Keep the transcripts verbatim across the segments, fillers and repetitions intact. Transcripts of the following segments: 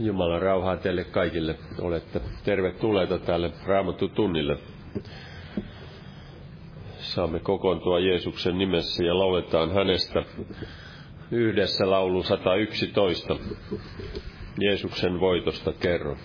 Jumalan rauhaa teille kaikille. Olette tervetulleita tälle Raamattu tunnille. Saamme kokoontua Jeesuksen nimessä ja lauletaan hänestä yhdessä laulu sata yksitoista. Jeesuksen voitosta kerro.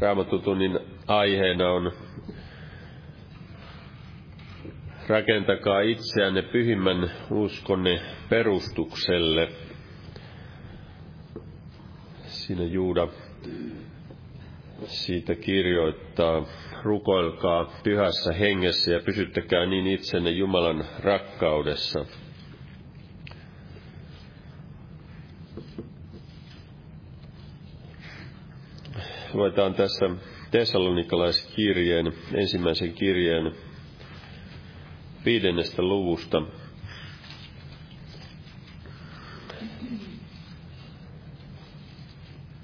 Raamattutunnin aiheena on rakentakaa itseänne pyhimmän uskonne perustukselle. Siinä Juuda siitä kirjoittaa, rukoilkaa pyhässä hengessä ja pysyttäkää niin itsenne Jumalan rakkaudessa. Luetaan tässä Tesalonikalaiskirjeen, ensimmäisen kirjeen viidennestä luvusta.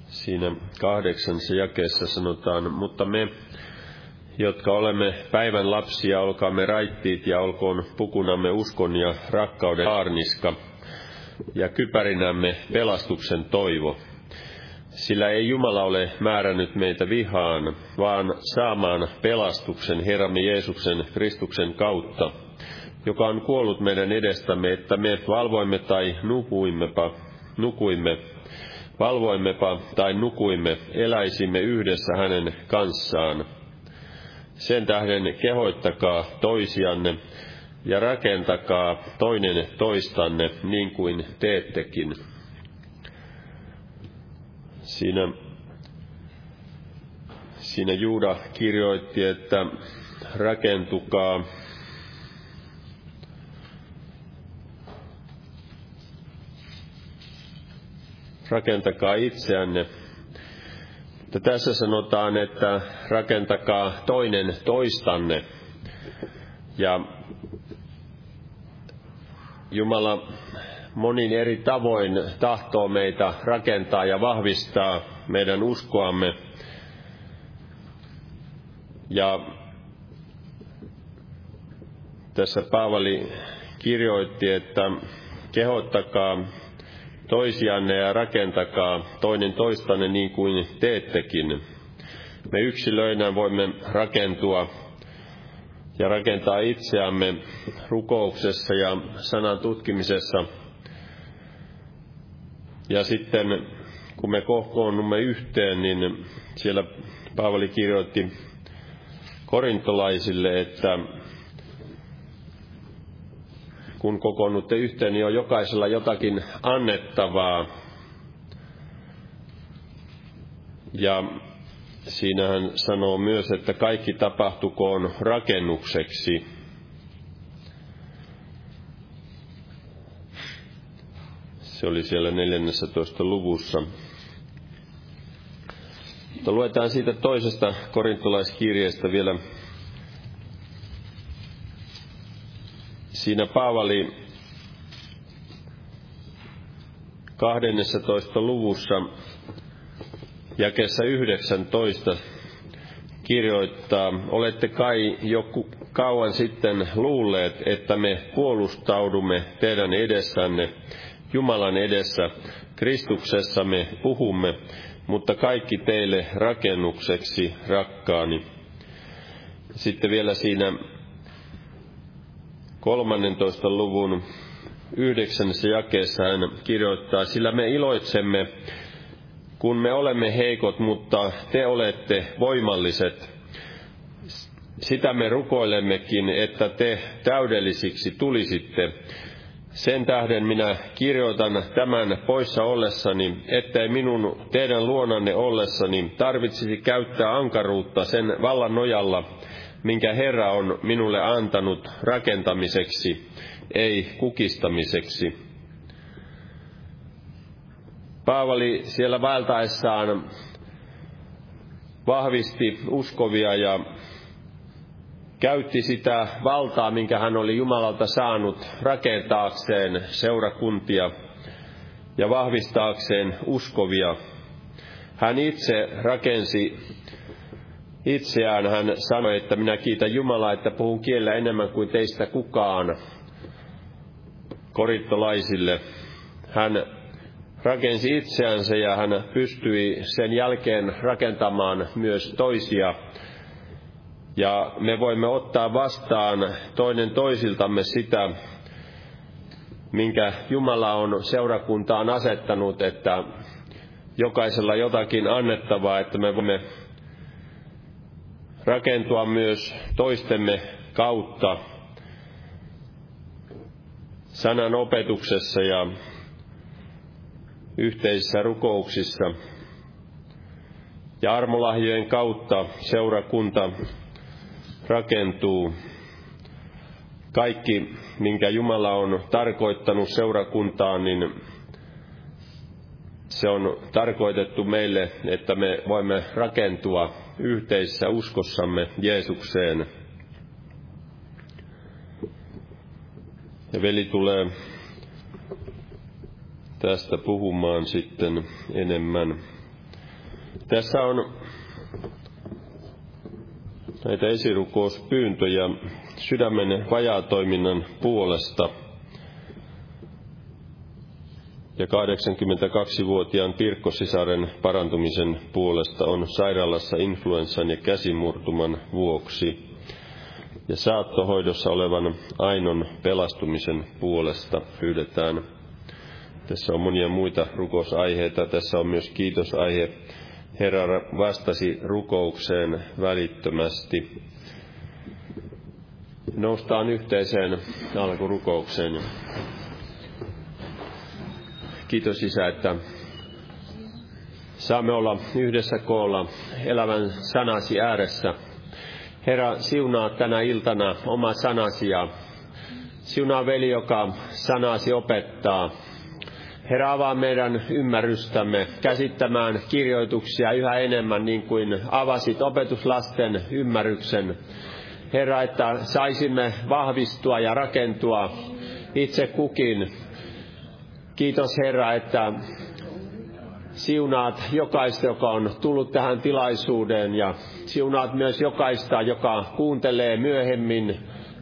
Siinä kahdeksannessa jakeessa sanotaan, mutta me, jotka olemme päivän lapsia, olkaamme raittiit ja olkoon pukunamme uskon ja rakkauden aarniska ja kypärinämme pelastuksen toivo. Sillä ei Jumala ole määrännyt meitä vihaan, vaan saamaan pelastuksen Herramme Jeesuksen Kristuksen kautta, joka on kuollut meidän edestämme, että me valvoimme tai nukuimmepa, nukuimme, valvoimmepa tai nukuimme, eläisimme yhdessä hänen kanssaan. Sen tähden kehoittakaa toisianne ja rakentakaa toinen toistanne niin kuin teettekin. Siinä, siinä Juuda kirjoitti, että rakentukaa rakentakaa itseänne. Tässä sanotaan, että rakentakaa toinen toistanne. Ja Jumala monin eri tavoin tahtoo meitä rakentaa ja vahvistaa meidän uskoamme. Ja tässä Paavali kirjoitti, että kehottakaa toisianne ja rakentakaa toinen toistanne niin kuin teettekin. Me yksilöinä voimme rakentua ja rakentaa itseämme rukouksessa ja sanan tutkimisessa. Ja sitten kun me kokoonnumme yhteen, niin siellä Paavali kirjoitti korintolaisille, että kun kokoonnutte yhteen, niin on jokaisella jotakin annettavaa. Ja siinä hän sanoo myös, että kaikki tapahtukoon rakennukseksi. Se oli siellä neljännessä toista luvussa. Mutta luetaan siitä toisesta korintolaiskirjeestä vielä. Siinä Paavali kahdennessatoista luvussa jakeessa yhdeksäntoista kirjoittaa: olette kai joku kauan sitten luulleet, että me puolustaudumme teidän edessänne, Jumalan edessä, Kristuksessa me puhumme, mutta kaikki teille rakennukseksi, rakkaani. Sitten vielä siinä kolmannentoista luvun yhdeksännessä jakeessa hän kirjoittaa: sillä me iloitsemme, kun me olemme heikot, mutta te olette voimalliset. Sitä me rukoilemmekin, että te täydellisiksi tulisitte. Sen tähden minä kirjoitan tämän poissa ollessani, ettei minun teidän luonanne ollessani tarvitsisi käyttää ankaruutta sen vallan nojalla, minkä Herra on minulle antanut rakentamiseksi, ei kukistamiseksi. Paavali siellä vaeltaessaan vahvisti uskovia ja käytti sitä valtaa, minkä hän oli Jumalalta saanut rakentaakseen seurakuntia ja vahvistaakseen uskovia. Hän itse rakensi itseään. Hän sanoi, että minä kiitän Jumalaa, että puhun kielellä enemmän kuin teistä kukaan, korintolaisille. Hän rakensi itseänsä ja hän pystyi sen jälkeen rakentamaan myös toisia. Ja me voimme ottaa vastaan toinen toisiltamme sitä, minkä Jumala on seurakuntaan asettanut, että jokaisella jotakin annettavaa, että me voimme rakentua myös toistemme kautta sanan opetuksessa ja yhteisissä rukouksissa. Ja armolahjojen kautta seurakunta rakentuu. Kaikki, minkä Jumala on tarkoittanut seurakuntaan, niin se on tarkoitettu meille, että me voimme rakentua yhteisessä uskossamme Jeesukseen. Ja veli tulee tästä puhumaan sitten enemmän. Tässä on näitä esirukouspyyntöjä sydämen vajaatoiminnan puolesta. Ja kahdeksankymmentäkaksivuotiaan Pirkkosisaren parantumisen puolesta on sairaalassa influenssan ja käsimurtuman vuoksi. Ja saattohoidossa olevan Ainon pelastumisen puolesta pyydetään. Tässä on monia muita rukousaiheita. Tässä on myös kiitosaihe. Herra vastasi rukoukseen välittömästi. Noustaan yhteiseen alkurukoukseen. Kiitos Isä, että saamme olla yhdessä koolla elävän sanasi ääressä. Herra, siunaa tänä iltana oma sanasi ja siunaa veli, joka sanasi opettaa. Herra, avaa meidän ymmärrystämme käsittämään kirjoituksia yhä enemmän, niin kuin avasit opetuslasten ymmärryksen. Herra, että saisimme vahvistua ja rakentua itse kukin. Kiitos, Herra, että siunaat jokaista, joka on tullut tähän tilaisuuteen, ja siunaat myös jokaista, joka kuuntelee myöhemmin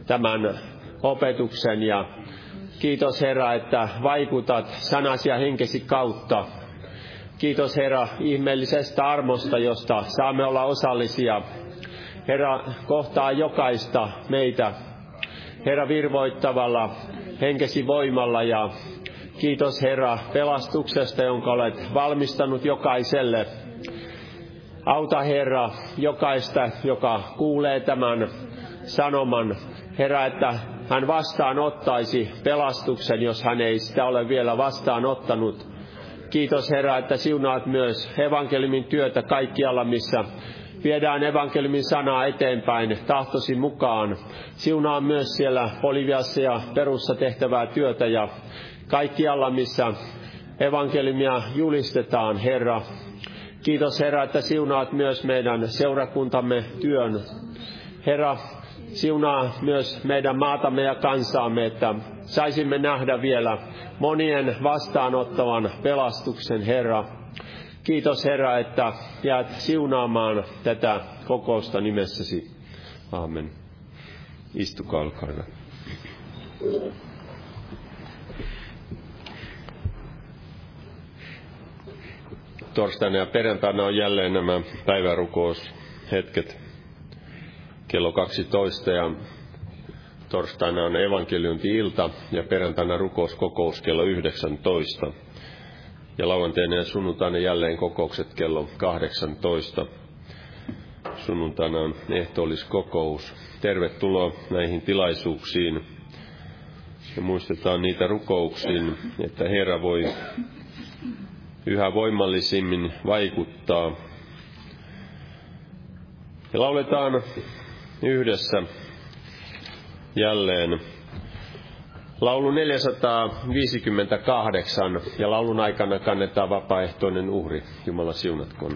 tämän opetuksen. Ja kiitos, Herra, että vaikutat sanasi ja henkesi kautta. Kiitos, Herra, ihmeellisestä armosta, josta saamme olla osallisia. Herra, kohtaa jokaista meitä, Herra, virvoittavalla henkesi voimalla, ja kiitos, Herra, pelastuksesta, jonka olet valmistanut jokaiselle. Auta, Herra, jokaista, joka kuulee tämän sanoman. Herra, että hän vastaanottaisi pelastuksen, jos hän ei sitä ole vielä vastaanottanut. Kiitos, Herra, että siunaat myös evankeliumin työtä kaikkialla, missä viedään evankeliumin sanaa eteenpäin tahtosi mukaan. Siunaa myös siellä Boliviassa ja Perussa tehtävää työtä ja kaikkialla, missä evankeliumia julistetaan, Herra. Kiitos, Herra, että siunaat myös meidän seurakuntamme työn. Herra, siunaa myös meidän maatamme ja kansaamme, että saisimme nähdä vielä monien vastaanottavan pelastuksen, Herra. Kiitos, Herra, että jäät siunaamaan tätä kokousta nimessäsi. Aamen. Istukaa, olkaa hyvä. Torstaina ja perjantaina on jälleen nämä päivärukoushetket kello kaksitoista, ja torstaina on evankeliointi-ilta ja perjantaina rukouskokous kello yhdeksäntoista. Ja lauantaina ja sunnuntaina jälleen kokoukset kello kahdeksantoista. Sunnuntaina on ehtoolliskokous. Tervetuloa näihin tilaisuuksiin. Ja muistetaan niitä rukouksiin, että Herra voi yhä voimallisimmin vaikuttaa. Ja lauletaan yhdessä jälleen laulu neljäsataaviisikymmentäkahdeksan, ja laulun aikana kannetaan vapaaehtoinen uhri. Jumala siunatkoon.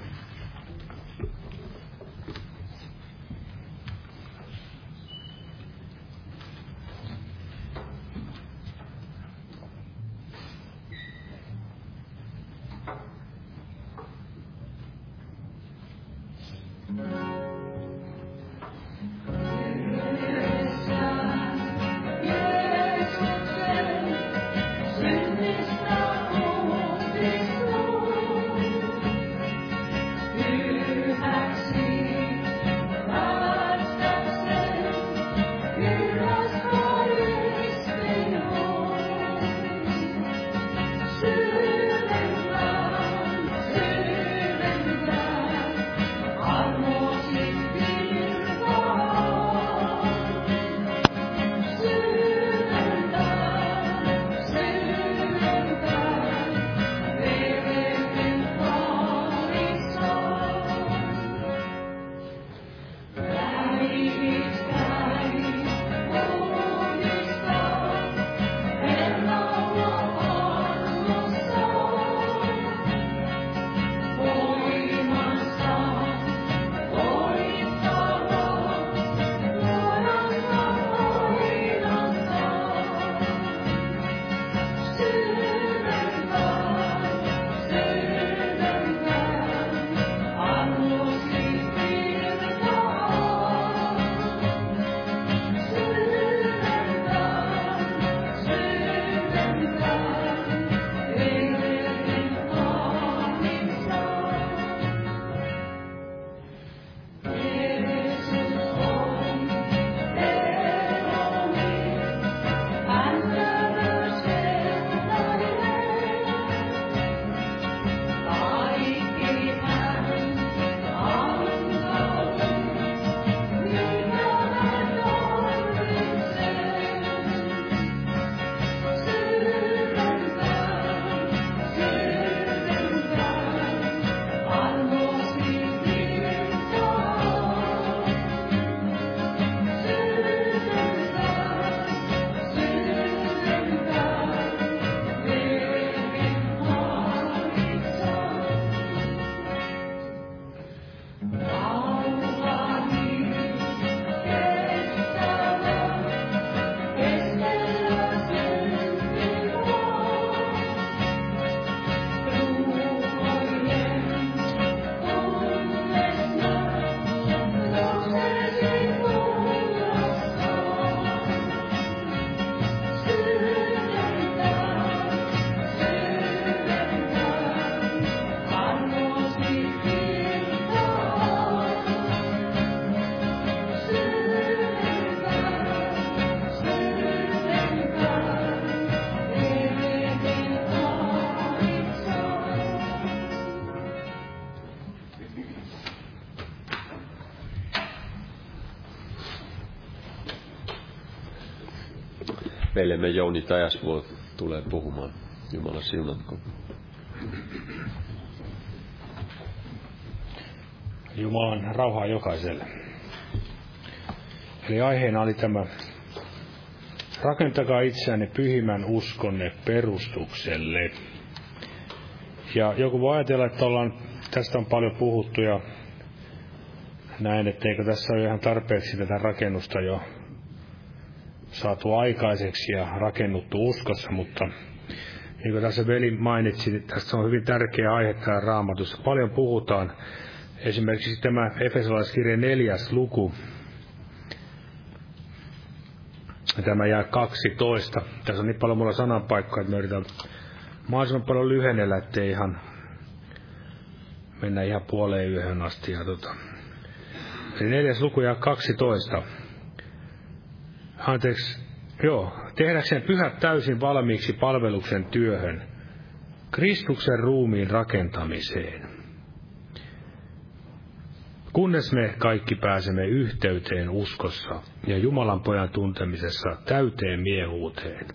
Veljemme Jouni Täjäsvuo tulee puhumaan. Jumala siunatko. Jumalan rauhaa jokaiselle. Eli aiheena oli tämä: rakentakaa itseänne pyhimmän uskonne perustukselle. Ja joku voi ajatella, että ollaan, tästä on paljon puhuttu ja näin, etteikö tässä ole ihan tarpeeksi tätä rakennusta jo saatu aikaiseksi ja rakennuttu uskossa, mutta niin kuin tässä veli mainitsi, tässä on hyvin tärkeä aihe täällä Raamatussa. Paljon puhutaan. Esimerkiksi tämä Efesolaiskirje neljäs luku. Tämä jää kaksitoista. Tässä on niin paljon mulla sananpaikkaa, että me yritän mahdollisimman paljon lyhennellä, ettei ihan mennä ihan puoleen yöhön asti. Ja tota. Eli neljäs luku jää kaksitoista. Anteeksi, joo. Tehdäkseen pyhät täysin valmiiksi palveluksen työhön, Kristuksen ruumiin rakentamiseen, kunnes me kaikki pääsemme yhteyteen uskossa ja Jumalan pojan tuntemisessa täyteen miehuuteen,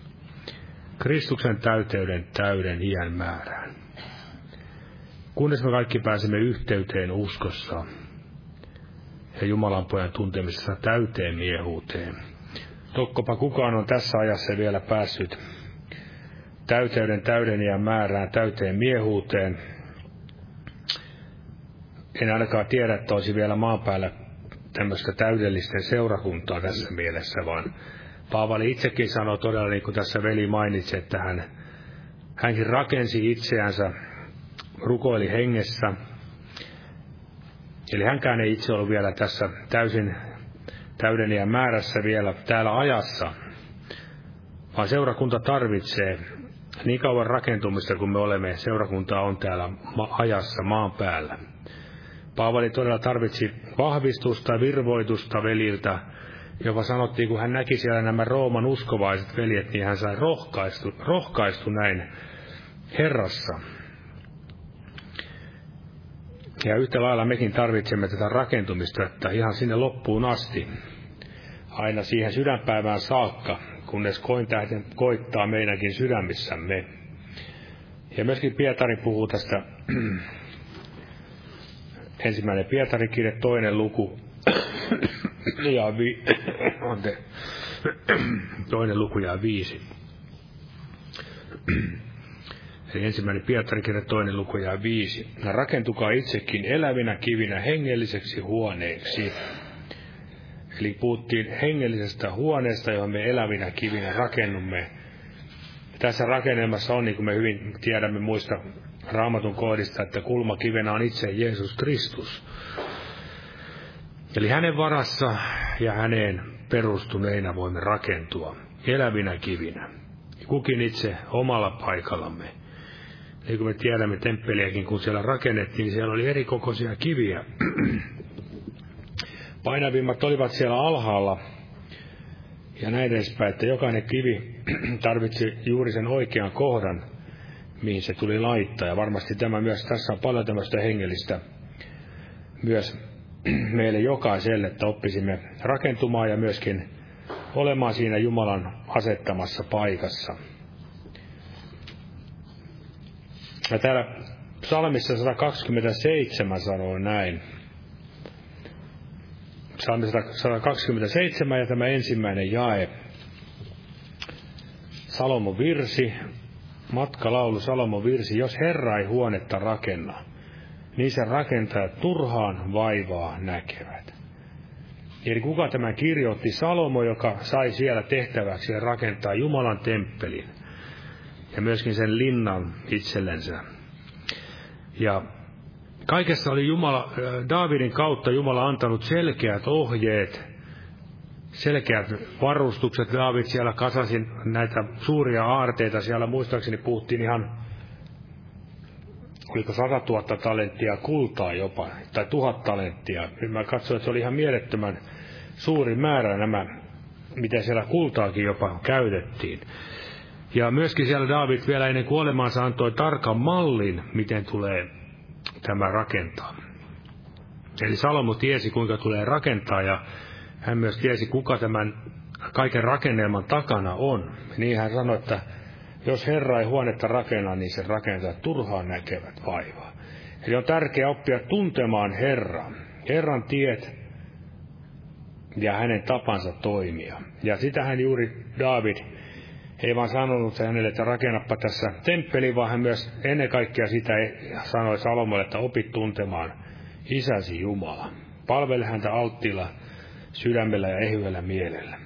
Kristuksen täyteyden täyden iän määrään. Kunnes me kaikki pääsemme yhteyteen uskossa ja Jumalan pojan tuntemisessa täyteen miehuuteen. Tokkopa kukaan on tässä ajassa vielä päässyt täyteyden täyden iän määrään, täyteen miehuuteen. En ainakaan tiedä, että olisi vielä maan päällä tämmöistä täydellistä seurakuntaa tässä mielessä, vaan Paavali itsekin sanoi todella, niin kuin tässä veli mainitsi, että hän, hänkin rakensi itseänsä, rukoili hengessä. Eli hänkään ei itse ollut vielä tässä täysin täyden iän määrässä vielä täällä ajassa, vaan seurakunta tarvitsee niin kauan rakentumista, kun me olemme, seurakunta on täällä ajassa maan päällä. Paavali todella tarvitsi vahvistusta, virvoitusta veliltä, joka sanottiin, kun hän näki siellä nämä Rooman uskovaiset veljet, niin hän sai rohkaistu, rohkaistu näin Herrassa. Ja yhtä lailla mekin tarvitsemme tätä rakentumista, että ihan sinne loppuun asti, aina siihen sydänpäivään saakka, kunnes kointähden koittaa meidänkin sydämissämme. Ja myöskin Pietari puhuu tästä... Ensimmäinen Pietarin kirje, toinen luku, ja vi... Ante. toinen luku ja viisi. Eli ensimmäinen Pietarin kirje, toinen luku ja viisi. Rakentukaa itsekin elävinä kivinä hengelliseksi huoneeksi. Eli puhuttiin hengellisestä huoneesta, johon me elävinä kivinä rakennumme. Tässä rakennelmassa on, niin kuin me hyvin tiedämme muista Raamatun kohdista, että kulmakivenä on itse Jeesus Kristus. Eli hänen varassa ja häneen perustuneina voimme rakentua elävinä kivinä. Kukin itse omalla paikallamme. Niin kuin me tiedämme temppeliäkin, kun siellä rakennettiin, niin siellä oli erikokoisia kiviä. Painavimmat olivat siellä alhaalla ja näin edespäin, että jokainen kivi tarvitsi juuri sen oikean kohdan, mihin se tuli laittaa, ja varmasti tämä myös, tässä on paljon tämmöistä hengellistä myös meille jokaiselle, että oppisimme rakentumaan ja myöskin olemaan siinä Jumalan asettamassa paikassa. Ja täällä psalmissa sata kaksikymmentäseitsemän sanoo näin. Psalmi sata kaksikymmentäseitsemän ja tämä ensimmäinen jae. Salomon virsi. Matkalaulu, Salomon virsi: jos Herra ei huonetta rakenna, niin sen rakentajat turhaan vaivaa näkevät. Eli kuka tämän kirjoitti? Salomo, joka sai siellä tehtäväksi rakentaa Jumalan temppelin ja myöskin sen linnan itsellensä. Ja kaikessa oli Jumala, Daavidin kautta Jumala antanut selkeät ohjeet, selkeät varustukset. Daavid siellä kasasi näitä suuria aarteita. Siellä muistaakseni puhuttiin ihan, oliko satatuhatta talenttia kultaa jopa, tai tuhat talenttia. Mä katsoin, että se oli ihan mielettömän suuri määrä nämä, mitä siellä kultaakin jopa käytettiin. Ja myöskin siellä Daavid vielä ennen kuolemaansa antoi tarkan mallin, miten tulee tämä rakentaa. Eli Salomo tiesi, kuinka tulee rakentaa, ja hän myös tiesi, kuka tämän kaiken rakennelman takana on. Niin hän sanoi, että jos Herra ei huonetta rakenna, niin sen rakentajat turhaan näkevät vaivaa. Eli on tärkeää oppia tuntemaan Herran, Herran tiet ja hänen tapansa toimia. Ja sitähän juuri Daavid ei vaan sanonut hänelle, että rakennappa tässä temppeli, vaan hän myös ennen kaikkea sitä sanoi Salomolle, että opit tuntemaan isäsi Jumala. Palvele häntä alttiilla sydämellä ja ehyellä mielellä.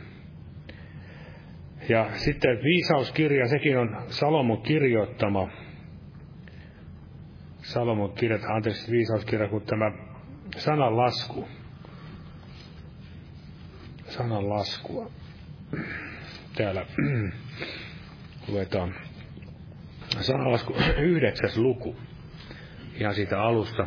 Ja sitten Viisauskirja, sekin on Salomon kirjoittama. Salomon kirja, anteeksi Viisauskirja, kun tämä sananlasku. Sananlaskua. Täällä luetaan sananlasku yhdeksäs luku. Ihan siitä alusta.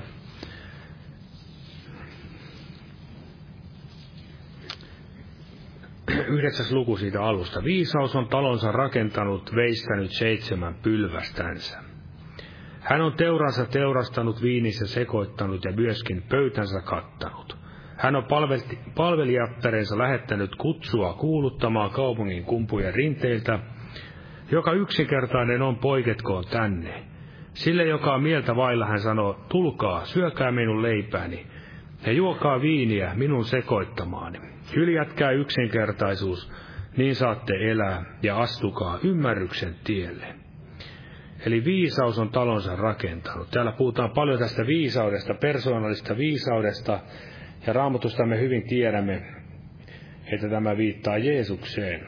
Yhdeksäs luku siitä alusta. Viisaus on talonsa rakentanut, veistänyt seitsemän pylvästänsä. Hän on teuransa teurastanut, viinissä sekoittanut ja myöskin pöytänsä kattanut. Hän on palvel- palvelijattarensa lähettänyt kutsua kuuluttamaan kaupungin kumpujen rinteiltä. Joka yksinkertainen on, poiketkoon tänne. Sille, joka on mieltä vailla, hän sanoo, tulkaa, syökää minun leipääni. Ja juokaa viiniä minun sekoittamaani. Hyljätkää yksinkertaisuus, niin saatte elää, ja astukaa ymmärryksen tielle. Eli viisaus on talonsa rakentanut. Täällä puhutaan paljon tästä viisaudesta, persoonallisesta viisaudesta, ja Raamatusta me hyvin tiedämme, että tämä viittaa Jeesukseen.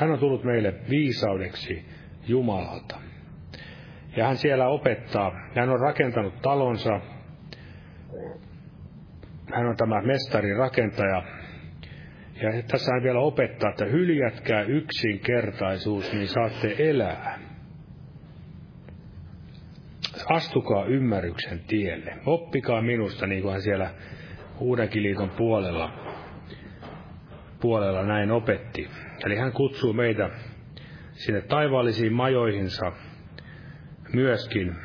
Hän on tullut meille viisaudeksi Jumalalta. Ja hän siellä opettaa, hän on rakentanut talonsa. Hän on tämä mestari rakentaja. Ja tässä hän vielä opettaa, että hyljätkää yksinkertaisuus, niin saatte elää. Astukaa ymmärryksen tielle. Oppikaa minusta, niin kuin hän siellä Uudenkin liiton puolella, puolella näin opetti. Eli hän kutsuu meitä sinne taivaallisiin majoihinsa myöskin.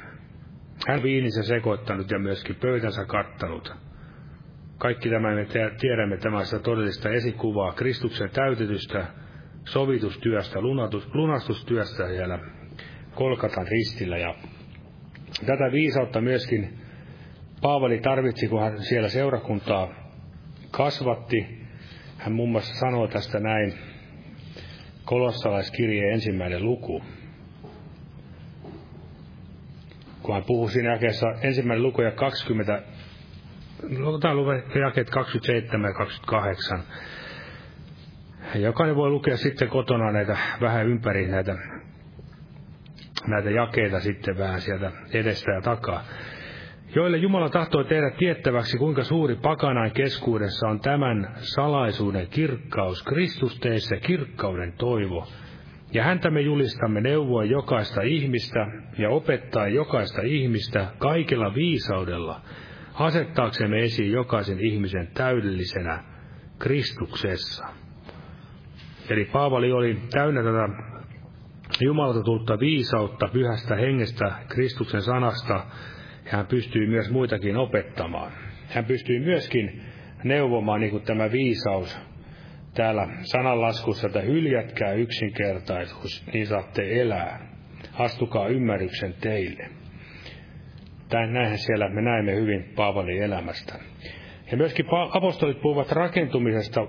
Hän on viininsä sekoittanut ja myöskin pöytänsä kattanut. Kaikki tämä me tiedämme tämästä todellista esikuvaa Kristuksen täytetystä sovitustyöstä, lunastustyöstä siellä Golgatan ristillä. Ja tätä viisautta myöskin Paavali tarvitsi, kun hän siellä seurakuntaa kasvatti. Hän muun muassa sanoo tästä näin, Kolossalaiskirjeen ensimmäinen luku. Kun hän puhuu siinä jakeessa ensimmäinen luku ja kaksikymmentä, otetaan jakeet kaksikymmentäseitsemän ja kaksikymmentäkahdeksan. Jokainen voi lukea sitten kotona näitä vähän ympäri näitä, näitä jakeita sitten vähän sieltä edestä ja takaa. Joille Jumala tahtoi tehdä tiettäväksi, kuinka suuri pakanain keskuudessa on tämän salaisuuden kirkkaus, Kristus teissä kirkkauden toivo. Ja häntä me julistamme neuvoa jokaista ihmistä ja opettaa jokaista ihmistä kaikella viisaudella, asettaaksemme esiin jokaisen ihmisen täydellisenä Kristuksessa. Eli Paavali oli täynnä tätä Jumalalta tullutta viisautta, pyhästä hengestä, Kristuksen sanasta, ja hän pystyi myös muitakin opettamaan. Hän pystyi myöskin neuvomaan, niin kuin tämä viisaus täällä sananlaskussa, että hyljätkää yksinkertaisuus, niin saatte elää, astukaa ymmärryksen teille. Näinhän siellä me näemme hyvin Paavalin elämästä. Ja myöskin apostolit puhuvat rakentumisesta.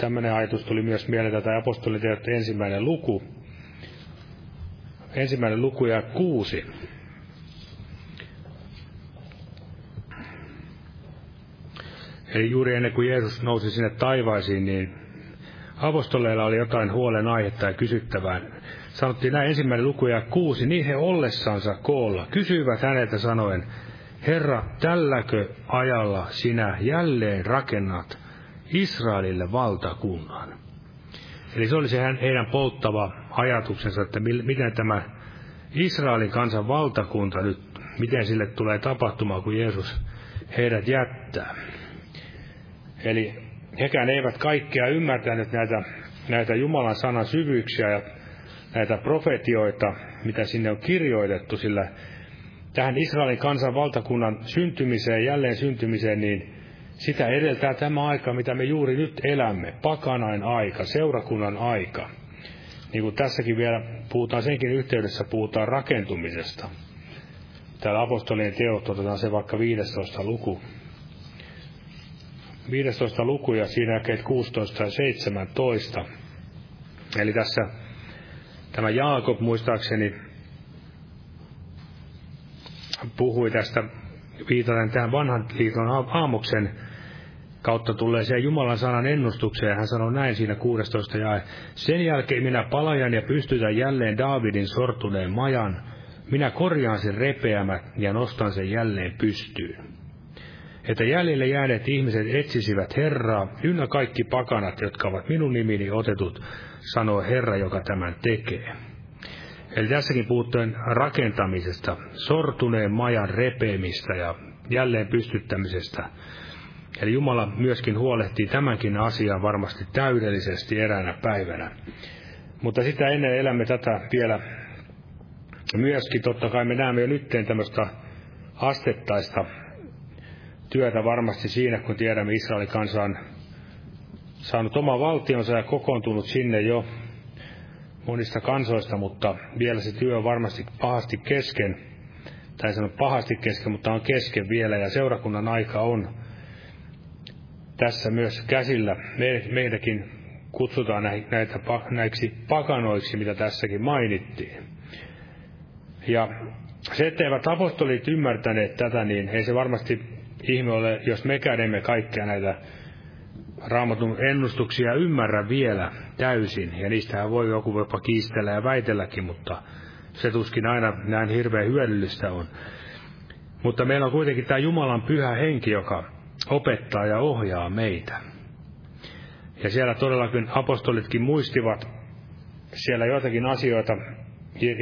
Tämmöinen ajatus tuli myös mieleen tätä apostolien teot ensimmäinen luku. Ensimmäinen luku ja kuusi. Eli juuri ennen kuin Jeesus nousi sinne taivaisiin, niin apostoleilla oli jotain huolenaihetta ja kysyttävää. Sanottiin näin ensimmäinen luku ja kuusi, niin he ollessansa koolla kysyivät häneltä sanoen, Herra, tälläkö ajalla sinä jälleen rakennat Israelille valtakunnan? Eli se oli se heidän polttava ajatuksensa, että miten tämä Israelin kansan valtakunta nyt, miten sille tulee tapahtumaan, kun Jeesus heidät jättää. Eli hekään eivät kaikkea ymmärtäneet näitä, näitä Jumalan sanan syvyyksiä ja näitä profetioita, mitä sinne on kirjoitettu, sillä tähän Israelin kansan valtakunnan syntymiseen, jälleen syntymiseen, niin Sitä edeltää tämä aika, mitä me juuri nyt elämme, pakanain aika, seurakunnan aika. Niin kuin tässäkin vielä puhutaan, senkin yhteydessä puhutaan rakentumisesta. Täällä Apostolien teot, otetaan se vaikka viidestoista luku. viidestoista luku ja siinä jakeet kuusitoista ja seitsemäntoista. Eli tässä tämä Jaakob muistaakseni puhui tästä, viitaten tähän vanhan liiton aamuksen kautta tulleeseen Jumalan sanan ennustukseen. Hän sanoi näin siinä kuudestoista jae. Sen jälkeen minä palajan ja pystytän jälleen Daavidin sortuneen majan. Minä korjaan sen repeämät ja nostan sen jälleen pystyyn. Että jäljelle jääneet ihmiset etsisivät Herraa, ynnä kaikki pakanat, jotka ovat minun nimini otetut, sanoo Herra, joka tämän tekee. Eli tässäkin puhutaan rakentamisesta, sortuneen majan repeämistä ja jälleen pystyttämisestä. Eli Jumala myöskin huolehtii tämänkin asian varmasti täydellisesti eräänä päivänä. Mutta sitä ennen elämme tätä vielä myöskin. Totta kai me näemme jo nyt tämmöistä astettaista työtä varmasti siinä, kun tiedämme Israelin kansa on saanut oman valtionsa ja kokoontunut sinne jo monista kansoista, mutta vielä se työ on varmasti pahasti kesken, tai en sano pahasti kesken, mutta on kesken vielä, ja seurakunnan aika on tässä myös käsillä. Me, meitäkin kutsutaan näitä, näiksi pakanoiksi, mitä tässäkin mainittiin. Ja se, etteivät apostolit ymmärtäneet tätä, niin ei se varmasti ihme ole, jos mekään emme kaikkia näitä Raamatun ennustuksia ymmärrä vielä täysin, ja niistähän voi joku voipa kiistellä ja väitelläkin, mutta se tuskin aina näin hirveän hyödyllistä on. Mutta meillä on kuitenkin tämä Jumalan pyhä henki, joka opettaa ja ohjaa meitä. Ja siellä todellakin apostolitkin muistivat siellä joitakin asioita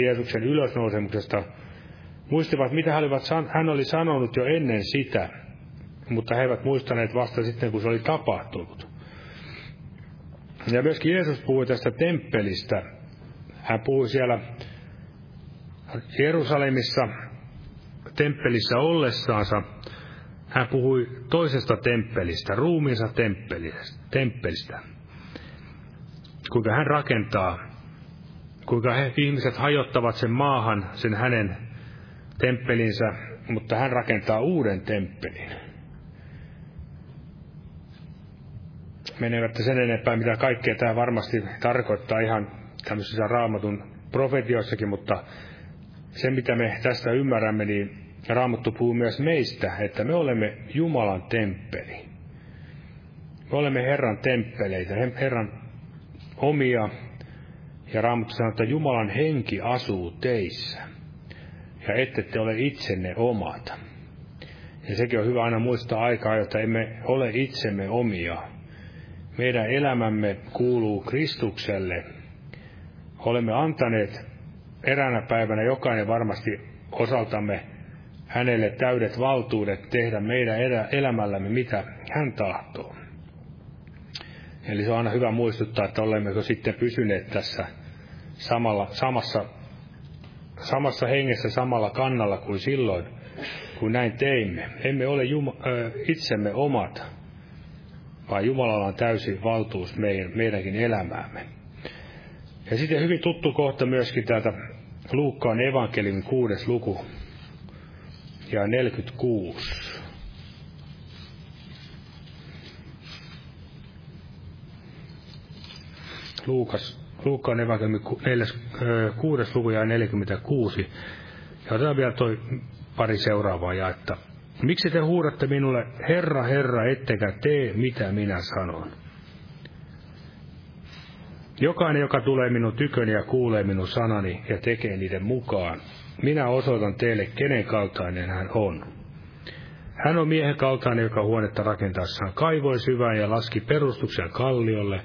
Jeesuksen ylösnousemuksesta, muistivat mitä hän oli sanonut jo ennen sitä, mutta he eivät muistaneet vasta sitten, kun se oli tapahtunut. Ja myöskin Jeesus puhui tästä temppelistä. Hän puhui siellä Jerusalemissa temppelissä ollessaansa. Hän puhui toisesta temppelistä, ruumiinsa temppelistä. Kuinka hän rakentaa, kuinka he, ihmiset hajottavat sen maahan, sen hänen temppelinsä, mutta hän rakentaa uuden temppelin. Menevättä sen enempää, mitä kaikkea tämä varmasti tarkoittaa ihan tämmöisissä Raamatun profetioissakin, mutta se, mitä me tästä ymmärrämme, niin Raamattu puhuu myös meistä, että me olemme Jumalan temppeli. Me olemme Herran temppeleitä, Herran omia, ja Raamattu sanoo, että Jumalan henki asuu teissä, ja ette te ole itsenne omata. Ja sekin on hyvä aina muistaa aikaa, jotta emme ole itsemme omia. Meidän elämämme kuuluu Kristukselle. Olemme antaneet eräänä päivänä jokainen varmasti osaltamme hänelle täydet valtuudet tehdä meidän elämällämme, mitä hän tahtoo. Eli se on aina hyvä muistuttaa, että olemmeko sitten pysyneet tässä samalla, samassa, samassa hengessä, samalla kannalla kuin silloin, kun näin teimme. Emme ole Jum- äh, itsemme omat, vaan Jumalalla on täysi valtuus meidän, meidänkin elämäämme. Ja sitten hyvin tuttu kohta myöskin täältä Luukkaan evankeliumin kuudes luku ja neljäkymmentäkuusi. Luukas, Luukkaan evankeliumin kuudes luku ja neljäkymmentäkuusi. Ja otetaan vielä toi pari seuraavaa jaetta. Miksi te huudatte minulle, Herra, Herra, ettekä tee, mitä minä sanon? Jokainen, joka tulee minun tyköni ja kuulee minun sanani ja tekee niiden mukaan, minä osoitan teille, kenen kaltainen hän on. Hän on miehen kaltainen, joka huonetta rakentaessaan kaivoi syvään ja laski perustuksen kalliolle.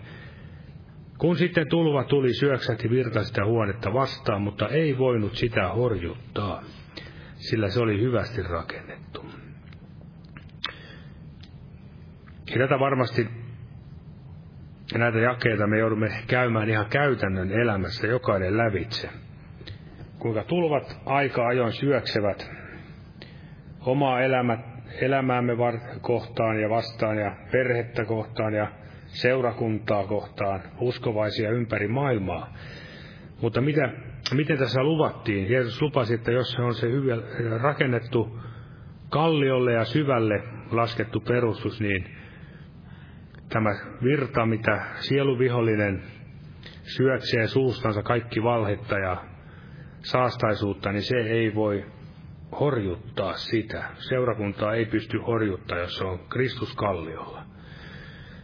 Kun sitten tulva tuli, syöksähti virta sitä huonetta vastaan, mutta ei voinut sitä horjuttaa, sillä se oli hyvästi rakennettu. Ja tätä varmasti, näitä jakeita me joudumme käymään ihan käytännön elämässä jokainen lävitse. Kuinka tulvat aika ajoin syöksevät omaa elämä, elämäämme kohtaan ja vastaan ja perhettä kohtaan ja seurakuntaa kohtaan, uskovaisia ympäri maailmaa. Mutta mitä, miten tässä luvattiin? Jeesus lupasi, että jos se on se hyvä rakennettu kalliolle ja syvälle laskettu perustus, niin tämä virta, mitä sieluvihollinen syöksee suustansa kaikki valhetta ja saastaisuutta, niin se ei voi horjuttaa sitä. Seurakuntaa ei pysty horjuttaa, jos se on Kristus kalliolla.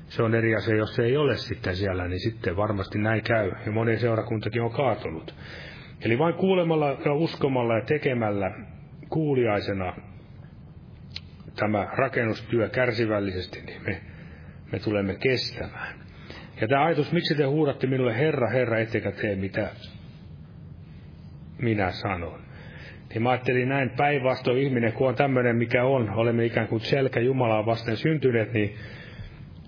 Se on eri asia, jos se ei ole sitten siellä, niin sitten varmasti näin käy. Ja moni seurakuntakin on kaatunut. Eli vain kuulemalla ja uskomalla ja tekemällä kuuliaisena tämä rakennustyö kärsivällisesti, niin me, me tulemme kestämään. Ja tämä ajatus, miksi te huudatte minulle, Herra, Herra, ettekä tee mitä minä sanon. Niin mä ajattelin näin päinvastoin ihminen, kun on tämmöinen, mikä on, olemme ikään kuin selkä Jumalaa vasten syntyneet, niin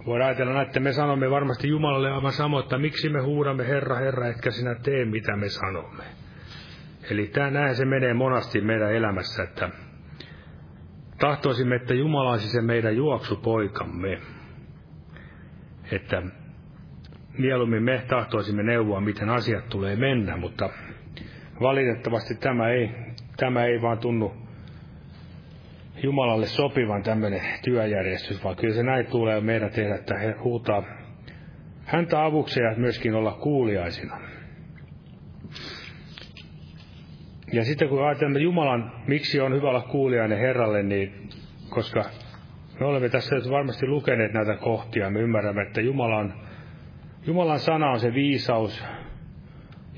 voidaan ajatella, että me sanomme varmasti Jumalalle aivan samoin, että miksi me huudamme, Herra, Herra, etkä sinä tee, mitä me sanomme. Eli näin se menee monasti meidän elämässä, että tahtoisimme, että Jumala olisi se meidän juoksupoikamme. Että mieluummin me tahtoisimme neuvoa, miten asiat tulee mennä, mutta valitettavasti tämä ei, tämä ei vaan tunnu Jumalalle sopivan tämmöinen työjärjestys, vaan kyllä se näin tulee meidän tehdä, että he huutaa häntä avukseen ja myöskin olla kuuliaisina. Ja sitten kun ajatellaan Jumalan, miksi on hyvä olla kuuliainen Herralle, niin koska me olemme tässä varmasti lukeneet näitä kohtia, me ymmärrämme, että Jumalan, Jumalan sana on se viisaus,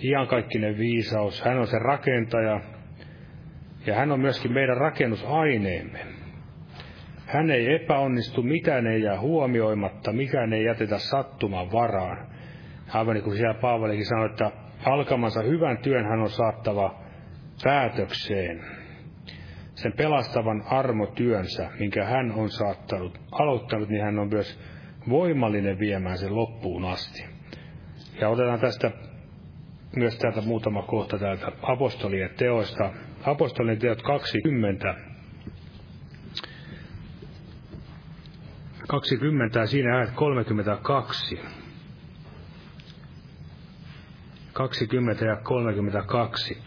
iankaikkinen viisaus, hän on se rakentaja. Ja hän on myöskin meidän rakennusaineemme. Hän ei epäonnistu, mitään ei jää huomioimatta, mikään ei jätetä sattuman varaan. Aivan niin kuin siellä Paavalikin sanoi, että alkamansa hyvän työn hän on saattava päätökseen. Sen pelastavan armotyönsä, minkä hän on saattanut, aloittanut, niin hän on myös voimallinen viemään sen loppuun asti. Ja otetaan tästä myös täältä muutama kohta täältä Apostolien teoista. Apostolien teot kaksikymmentä. kaksikymmentä ja siinä ajat kolmekymmentäkaksi. kaksikymmentä ja kolmekymmentäkaksi.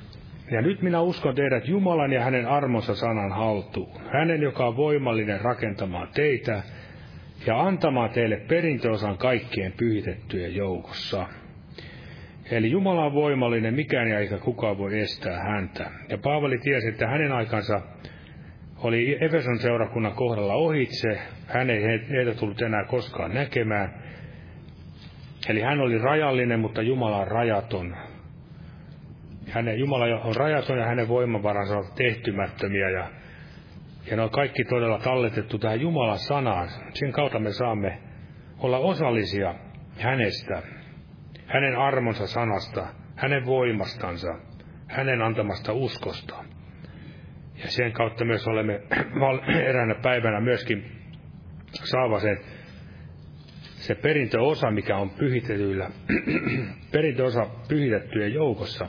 Ja nyt minä uskon teidät Jumalan ja hänen armonsa sanan haltuun. Hänen, joka on voimallinen rakentamaan teitä ja antamaan teille perintöosan kaikkien pyhitettyjen joukossa. Eli Jumala on voimallinen, mikään ja eikä kukaan voi estää häntä. Ja Paavali tiesi, että hänen aikansa oli Efeson seurakunnan kohdalla ohitse. Hän ei heitä tullut enää koskaan näkemään. Eli hän oli rajallinen, mutta Jumala on rajaton. Hänen, Jumala on rajaton ja hänen voimavaransa on tehtymättömiä. Ja, ja ne on kaikki todella talletettu tähän Jumalan sanaan. Sen kautta me saamme olla osallisia hänestä. Hänen armonsa sanasta, hänen voimastansa, hänen antamasta uskosta. Ja sen kautta myös olemme eräänä päivänä myöskin saava sen, se perintöosa, mikä on pyhitetyillä, perintöosa pyhitettyjen joukossa.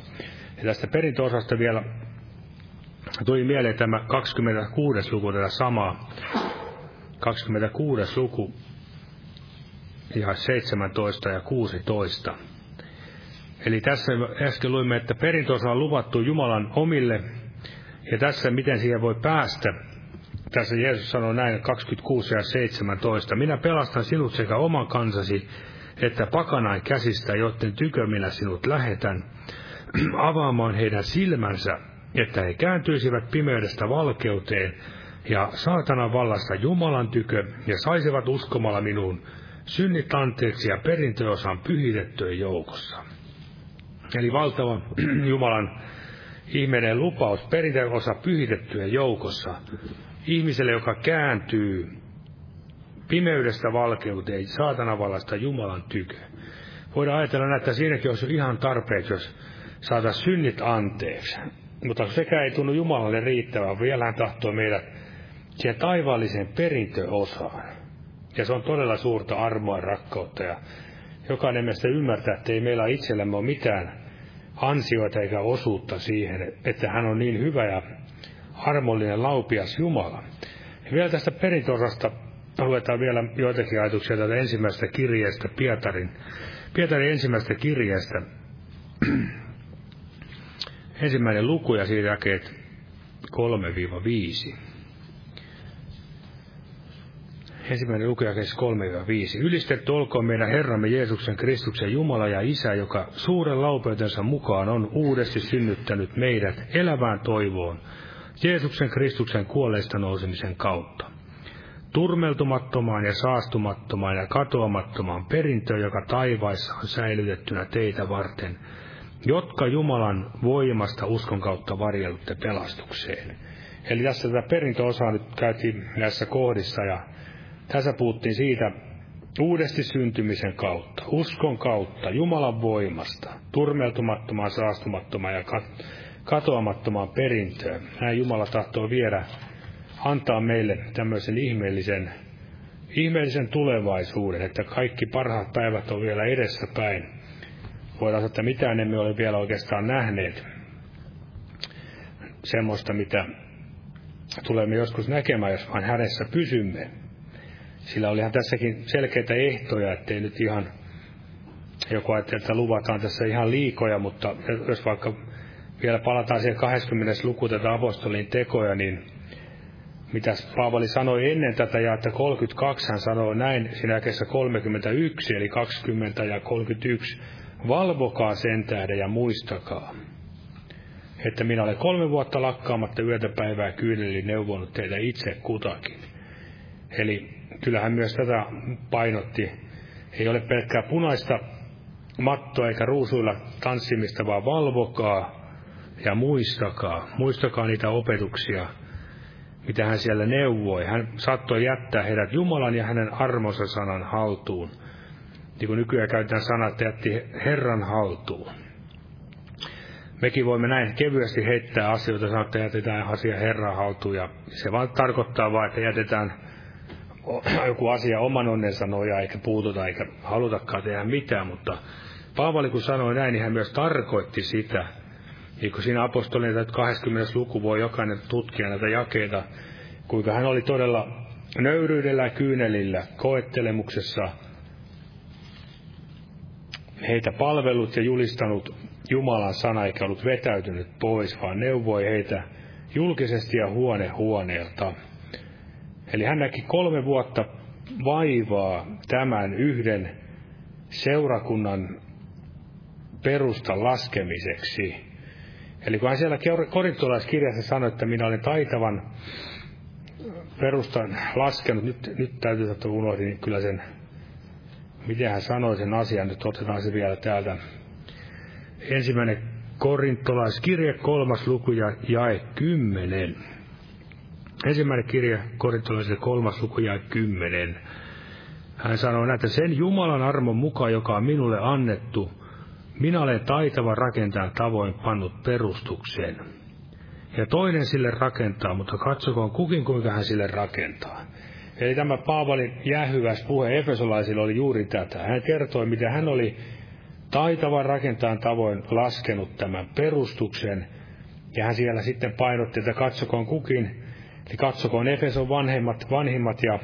Ja tästä perintöosasta vielä tuli mieleen tämä kaksikymmentäkuudes luku tätä samaa. kaksikymmentäkuudes luku. Ja seitsemäntoista ja kuusitoista. Eli tässä äsken luimme, että perintöosa on luvattu Jumalan omille. Ja tässä, miten siihen voi päästä. Tässä Jeesus sanoo näin, kaksikymmentäkuusi ja seitsemäntoista. Minä pelastan sinut sekä oman kansasi, että pakanain käsistä, joiden tykö minä sinut lähetän, avaamaan heidän silmänsä, että he kääntyisivät pimeydestä valkeuteen ja saatanan vallasta Jumalan tykö, ja saisivat uskomalla minuun synnit anteeksi ja perintöosan pyhitettyjen joukossa. Eli valtava Jumalan ihmeinen lupaus, perintöosa pyhitettyjen joukossa. Ihmiselle, joka kääntyy pimeydestä valkeuteen, saatanavallasta Jumalan tykö. Voidaan ajatella, että siinäkin olisi ihan tarpeeksi, jos saataisiin synnit anteeksi. Mutta sekä ei tunnu Jumalalle riittävän, vielä hän tahtoo meidät siihen taivaalliseen perintöosaan. Ja se on todella suurta armoa ja rakkautta, ja jokainen meistä ymmärtää, että ei meillä itsellämme ole mitään ansioita eikä osuutta siihen, että hän on niin hyvä ja armollinen laupias Jumala. Ja vielä tästä perintöosasta luetaan vielä joitakin ajatuksia täältä ensimmäisestä kirjeestä, Pietarin. Pietarin ensimmäisestä kirjeestä. Ensimmäinen luku ja siinä jakeet kolme viiva viisi. Ensimmäinen luku jakeessa kolme viiva viisi. Ylistetty olkoon meidän Herramme Jeesuksen Kristuksen Jumala ja Isä, joka suuren laupeutensa mukaan on uudesti synnyttänyt meidät elävään toivoon Jeesuksen Kristuksen kuolleista nousemisen kautta. Turmeltumattomaan ja saastumattomaan ja katoamattomaan perintöön, joka taivaissa on säilytettynä teitä varten, jotka Jumalan voimasta uskon kautta varjelutte pelastukseen. Eli tässä tätä perintöosaa nyt käytiin näissä kohdissa, ja tässä puhuttiin siitä uudesti syntymisen kautta, uskon kautta, Jumalan voimasta, turmeltumattomaan, saastumattomaan ja katoamattomaan perintöön. Näin Jumala tahtoo viedä, antaa meille tämmöisen ihmeellisen, ihmeellisen tulevaisuuden, että kaikki parhaat päivät on vielä edessäpäin. Voidaan sanoa, että mitään emme ole vielä oikeastaan nähneet. Semmoista, mitä tulemme joskus näkemään, jos vain hänessä pysymme. Sillä olihan tässäkin selkeitä ehtoja, ettei nyt ihan joku ajattele, että luvataan tässä ihan liikoja, mutta jos vaikka vielä palataan siihen kahdeskymmenes luku tätä apostolien tekoja, niin mitäs Paavali sanoi ennen tätä, ja että kolmekymmentäkaksi hän sanoi näin siinä jälkeessä kolmekymmentäyksi, eli kaksikymmentä ja kolmekymmentäyksi. Valvokaa sen tähden ja muistakaa, että minä olen kolme vuotta lakkaamatta yötä päivää kyyneli neuvonut teitä itse kutakin. Eli kyllähän myös tätä painotti. Ei ole pelkkää punaista mattoa eikä ruusuilla tanssimista, vaan valvokaa ja muistakaa. Muistakaa niitä opetuksia, mitä hän siellä neuvoi. Hän saattoi jättää heidät Jumalan ja hänen armonsa sanan haltuun. Niin kuin nykyään käytetään sanaa, että jätti Herran haltuun. Mekin voimme näin kevyesti heittää asioita, sanoa, että jätetään asia Herran haltuun. Ja se vaan tarkoittaa vain, että jätetään joku asia oman onnensa nojaa, eikä puututa, eikä halutakaan tehdä mitään. Mutta Paavali kun sanoi näin, niin hän myös tarkoitti sitä. Niin kuin siinä apostolien kahdeskymmenes luku voi jokainen tutkia näitä jakeita, kuinka hän oli todella nöyryydellä ja kyynelillä koettelemuksessa heitä palvellut ja julistanut Jumalan sana, eikä ollut vetäytynyt pois, vaan neuvoi heitä julkisesti ja huone huoneelta. Eli hän näki kolme vuotta vaivaa tämän yhden seurakunnan perustan laskemiseksi. Eli kun hän siellä korintolaiskirjassa sanoi, että minä olen taitavan perustan laskenut, nyt, nyt täytyy sanoa, että unohdin niin kyllä sen, miten hän sanoi sen asian, nyt otetaan se vielä täältä. Ensimmäinen korintolaiskirje, kolmas luku ja jae kymmenen. Ensimmäinen kirje korintolaisille, kolmas luku jae kymmenen. Hän sanoi näin, että sen Jumalan armon mukaan, joka on minulle annettu, minä olen taitava rakentajan tavoin pannut perustukseen. Ja toinen sille rakentaa, mutta katsokoon kukin, kuinka hän sille rakentaa. Eli tämä Paavalin jäähyväs puhe Efesolaisille oli juuri tätä. Hän kertoi, miten hän oli taitavan rakentajan tavoin laskenut tämän perustuksen. Ja hän siellä sitten painotti, että katsokoon kukin, eli katsokoon Efeson vanhemmat, vanhimmat ja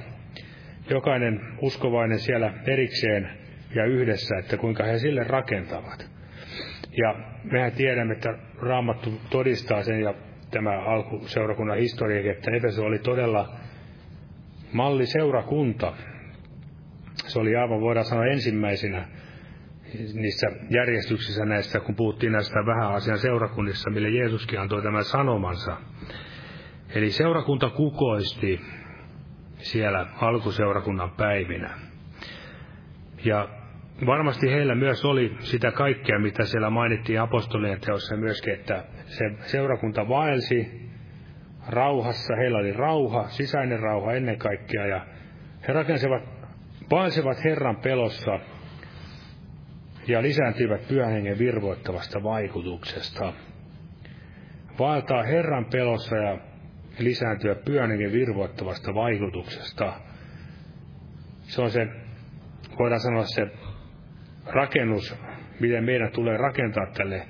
jokainen uskovainen siellä erikseen ja yhdessä, että kuinka he sille rakentavat. Ja mehän tiedämme, että Raamattu todistaa sen ja tämä alkuseurakunnan historia, että Efeso oli todella malliseurakunta. Se oli aivan, voidaan sanoa, ensimmäisenä niissä järjestyksissä näistä, kun puhuttiin näistä vähäasian seurakunnissa, mille Jeesuskin antoi tämän sanomansa. Eli seurakunta kukoisti siellä alkuseurakunnan päivinä. Ja varmasti heillä myös oli sitä kaikkea, mitä siellä mainittiin apostolien teossa myöskin, että se seurakunta vaelsi rauhassa, heillä oli rauha, sisäinen rauha ennen kaikkea, ja he rakensivat, vaelsivat Herran pelossa ja lisääntyivät Pyhän Hengen virvoittavasta vaikutuksesta. Vaeltaa Herran pelossa ja lisääntyä Pyhän Hengen virvoittavasta vaikutuksesta. Se on se, voidaan sanoa, se rakennus, miten meidän tulee rakentaa tälle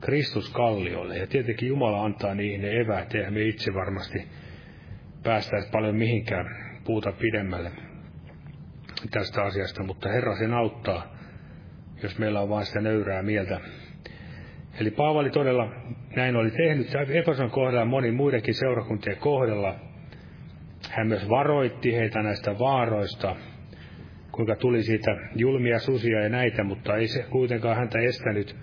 Kristuskalliolle. Ja tietenkin Jumala antaa niihin ne eväät, eihän me itse varmasti päästäisi paljon mihinkään puuta pidemmälle tästä asiasta, mutta Herra sen auttaa, jos meillä on vain sitä nöyrää mieltä. Eli Paavali todella näin oli tehnyt Efeson kohdalla ja moni muidenkin seurakuntien kohdalla. Hän myös varoitti heitä näistä vaaroista, kuinka tuli siitä julmia susia ja näitä, mutta ei se kuitenkaan häntä estänyt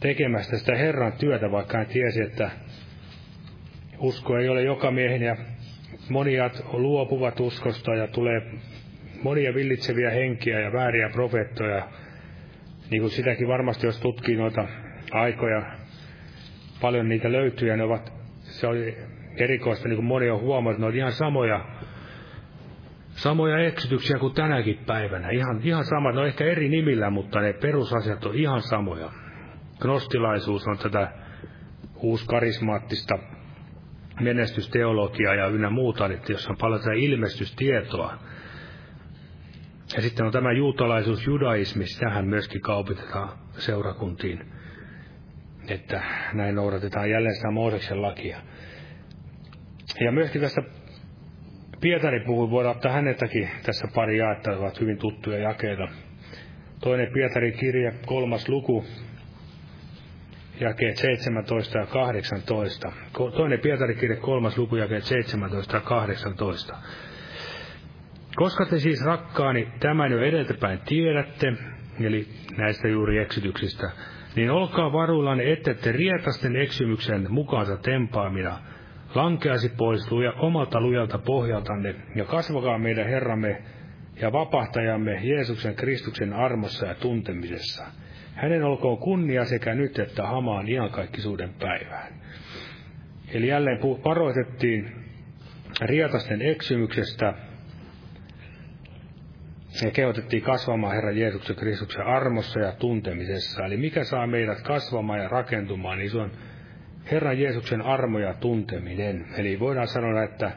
tekemästä sitä Herran työtä, vaikka hän tiesi, että usko ei ole joka miehen ja moniat luopuvat uskosta ja tulee monia villitseviä henkiä ja vääriä profeettoja. Niin kuin sitäkin varmasti, jos tutkii noita aikoja, paljon niitä löytyy ja ne ovat, se oli erikoista, niin kuin moni on huomannut, ne ovat ihan samoja, samoja eksytyksiä kuin tänäkin päivänä. Ihan, ihan samat, no ehkä eri nimillä, mutta ne perusasiat on ihan samoja. Gnostilaisuus on tätä uuskarismaattista menestysteologiaa ja ynnä muuta, jossa on paljon tätä ilmestystietoa. Ja sitten on tämä juutalaisuus, judaismi, sitähän myöskin kaupitetaan seurakuntiin, että näin noudatetaan jälleen sitä Mooseksen lakia. Ja myöskin tässä Pietari puhui, voidaan ottaa häneltäkin tässä pari jaetta, ovat hyvin tuttuja jakeita. Toinen Pietarin kirje, kolmas luku, jakeet seitsemäntoista ja kahdeksantoista. Toinen Pietarin kirje, kolmas luku, jakeet seitsemäntoista ja kahdeksantoista. Koska te siis, rakkaani, tämän jo edeltäpäin tiedätte, eli näistä juuri eksytyksistä, niin olkaa varuillanne, ette te rietasten eksymyksen mukaansa tempaamina lankeasi pois luja, omalta lujalta pohjaltanne, ja kasvakaa meidän Herramme ja vapahtajamme Jeesuksen Kristuksen armossa ja tuntemisessa. Hänen olkoon kunnia sekä nyt että hamaan iankaikkisuuden päivään. Eli jälleen varoitettiin rietasten eksymyksestä, ja kehotettiin kasvamaan Herran Jeesuksen Kristuksen armossa ja tuntemisessa. Eli mikä saa meidät kasvamaan ja rakentumaan, niin se on Herran Jeesuksen armo ja tunteminen. Eli voidaan sanoa, että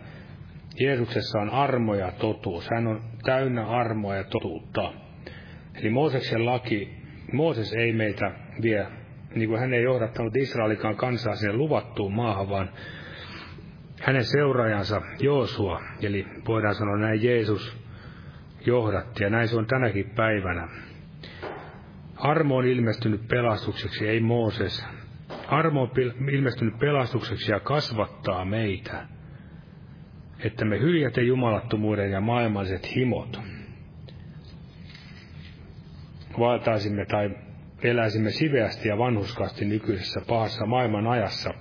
Jeesuksessa on armo ja totuus. Hän on täynnä armoa ja totuutta. Eli Mooseksen laki, Mooses ei meitä vie, niin kuin hän ei johdattanut Israelikaan kansaa sinne luvattuun maahan, vaan hänen seuraajansa Joosua. Eli voidaan sanoa näin, Jeesus johdatti, ja näin se on tänäkin päivänä. Armo on ilmestynyt pelastukseksi, ei Mooses. Armo on ilmestynyt pelastukseksi ja kasvattaa meitä, että me hyljätte jumalattomuuden ja maailmalliset himot. Vaeltaisimme tai eläisimme siveästi ja vanhuskaasti nykyisessä pahassa maailman ajassa.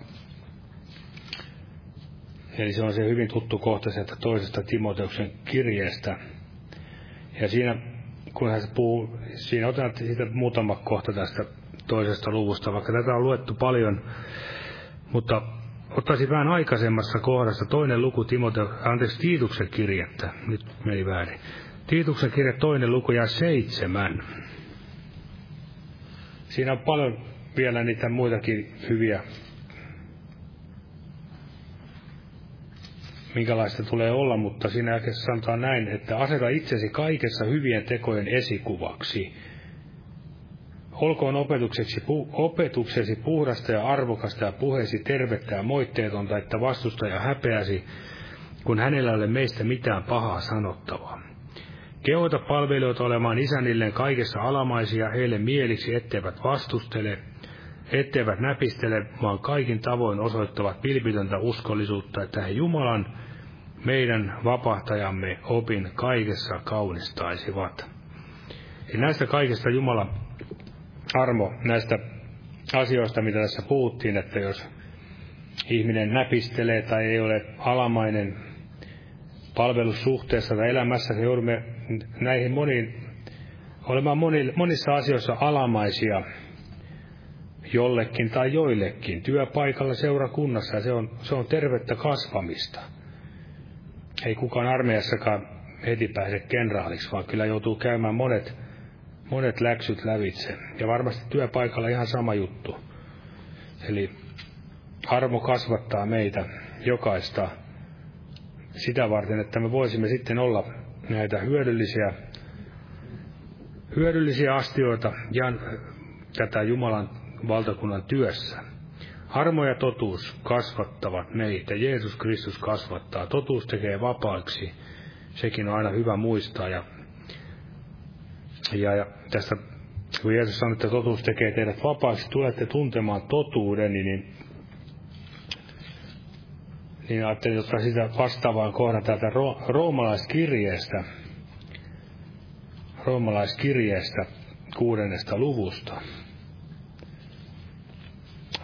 Eli se on se hyvin tuttu kohta sieltä toisesta Timoteuksen kirjeestä. Ja siinä, kun hän puhuu, siinä otan siitä muutama kohta tästä toisesta luvusta, vaikka tätä on luettu paljon, mutta ottaisin vähän aikaisemmassa kohdassa toinen luku Timote, anteeksi, Tiituksen kirjettä, nyt meni väärin. Tiituksen kirje toinen luku ja seitsemän. Siinä on paljon vielä niitä muitakin hyviä, minkälaista tulee olla, mutta siinä jälkeen sanotaan näin, että aseta itsesi kaikessa hyvien tekojen esikuvaksi. Olkoon opetukseksi, pu, opetuksesi puhdasta ja arvokasta ja puheesi tervettä ja moitteetonta, että vastustaja häpeäsi, kun hänellä ei ole meistä mitään pahaa sanottavaa. Kehoita palvelijoita olemaan isänilleen kaikessa alamaisia heille mieliksi, etteivät vastustele, etteivät näpistele, vaan kaikin tavoin osoittavat vilpitöntä uskollisuutta, että he Jumalan, meidän vapahtajamme, opin kaikessa kaunistaisivat. Ja näistä kaikista Jumalan armo, näistä asioista, mitä tässä puhuttiin, että jos ihminen näpistelee tai ei ole alamainen palvelussuhteessa tai elämässä, niin joudumme näihin moniin, olemaan moni, monissa asioissa alamaisia jollekin tai joillekin, työpaikalla, seurakunnassa, ja se on, se on tervettä kasvamista. Ei kukaan armeijassakaan heti pääse kenraaliksi, vaan kyllä joutuu käymään monet, monet läksyt lävitse. Ja varmasti työpaikalla ihan sama juttu. Eli armo kasvattaa meitä jokaista sitä varten, että me voisimme sitten olla näitä hyödyllisiä, hyödyllisiä astioita ja tätä Jumalan valtakunnan työssä. Armo ja totuus kasvattavat meitä. Jeesus Kristus kasvattaa. Totuus tekee vapaiksi. Sekin on aina hyvä muistaa. Ja, ja, ja tästä, kun Jeesus sanoi, että totuus tekee teidät vapaiksi, tulette tuntemaan totuuden, niin, niin ajattelin ottaa sitä vastaavaan kohdan täältä ro, roomalaiskirjeestä. Roomalaiskirjeestä kuudennesta luvusta.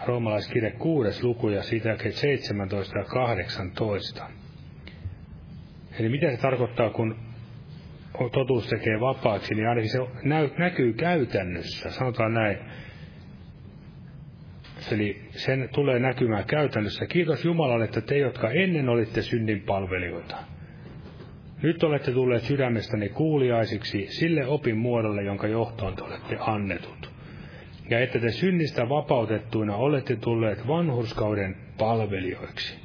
Roomalaiskirje kuudes luku ja siitä jälkeen seitsemäntoista ja kahdeksantoista. Eli mitä se tarkoittaa, kun totuus tekee vapaaksi, niin ainakin se näkyy käytännössä. Sanotaan näin. Eli sen tulee näkymään käytännössä. Kiitos Jumalalle, että te, jotka ennen olitte synnin palvelijoita, nyt olette tulleet sydämestäni kuuliaisiksi sille opin muodolle, jonka johtoon te olette annetut. Ja että te synnistä vapautettuina olette tulleet vanhurskauden palvelijoiksi.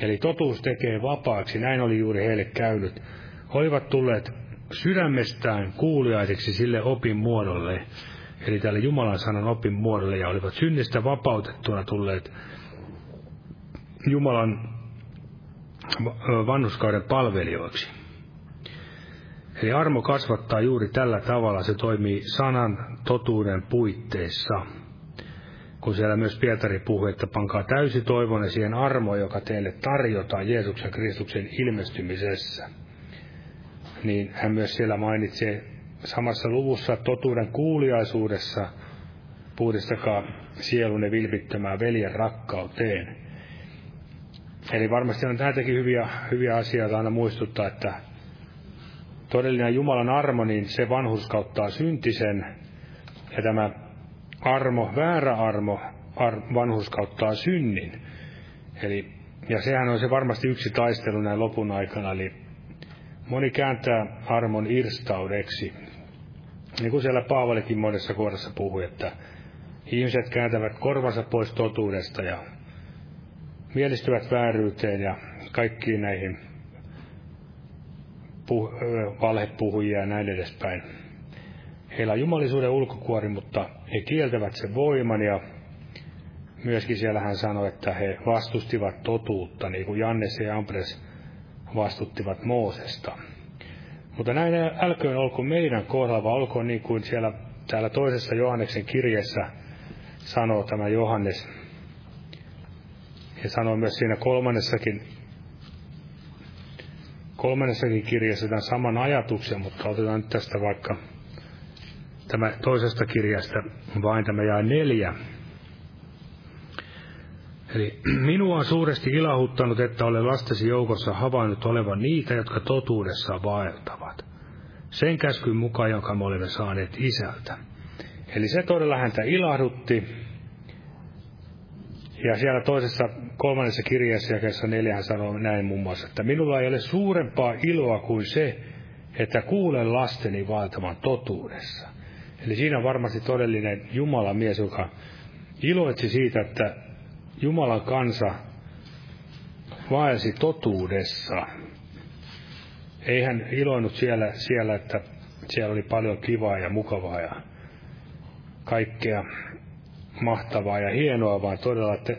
Eli totuus tekee vapaaksi, näin oli juuri heille käynyt. Olivat tulleet sydämestään kuuliaisiksi sille opin muodolle, eli tälle Jumalan sanan opin muodolle, ja olivat synnistä vapautettuina tulleet Jumalan vanhurskauden palvelijoiksi. Eli armo kasvattaa juuri tällä tavalla, se toimii sanan totuuden puitteissa. Kun siellä myös Pietari puhui, että pankaa täysi toivonne siihen armoon, joka teille tarjotaan Jeesuksen Kristuksen ilmestymisessä. Niin hän myös siellä mainitsee samassa luvussa totuuden kuuliaisuudessa, puhdistakaa sielunne vilpittömään veljen rakkauteen. Eli varmasti on näitäkin hyviä, hyviä asioita aina muistuttaa, että todellinen Jumalan armo, niin se vanhurskauttaa syntisen, ja tämä armo, väärä armo, ar, vanhurskauttaa synnin. Eli, ja sehän on se varmasti yksi taistelu näin lopun aikana, eli moni kääntää armon irstaudeksi. Niin kuin siellä Paavalikin monessa kohdassa puhui, että ihmiset kääntävät korvansa pois totuudesta ja mielistyvät vääryyteen ja kaikkiin näihin valhepuhujia ja näin edespäin. Heillä on jumalisuuden ulkokuori, mutta he kieltävät sen voiman, ja myöskin siellä hän sanoi, että he vastustivat totuutta, niin kuin Jannes ja Jambres vastuttivat Moosesta. Mutta näin älköön olko meidän kohdalla, vaan olkoon niin kuin siellä täällä toisessa Johanneksen kirjeessä sanoo tämä Johannes. Ja sanoo myös siinä kolmannessakin Kolmannessakin kirjassa tämän saman ajatuksen, mutta otetaan nyt tästä vaikka tämä toisesta kirjasta vain tämä jae neljä. Eli minua on suuresti ilahduttanut, että olen lastesi joukossa havainnut olevan niitä, jotka totuudessa vaeltavat. Sen käskyn mukaan, jonka me olemme saaneet isältä. Eli se todella häntä ilahdutti. Ja siellä toisessa, kolmannessa kirjassa jakeessa neljä hän sanoo näin muun muassa, että minulla ei ole suurempaa iloa kuin se, että kuulen lasteni vaeltavan totuudessa. Eli siinä on varmasti todellinen Jumalan mies, joka iloitsi siitä, että Jumalan kansa vaelsi totuudessa. Ei hän iloinut siellä, siellä, että siellä oli paljon kivaa ja mukavaa ja kaikkea mahtavaa ja hienoa, vaan todella, että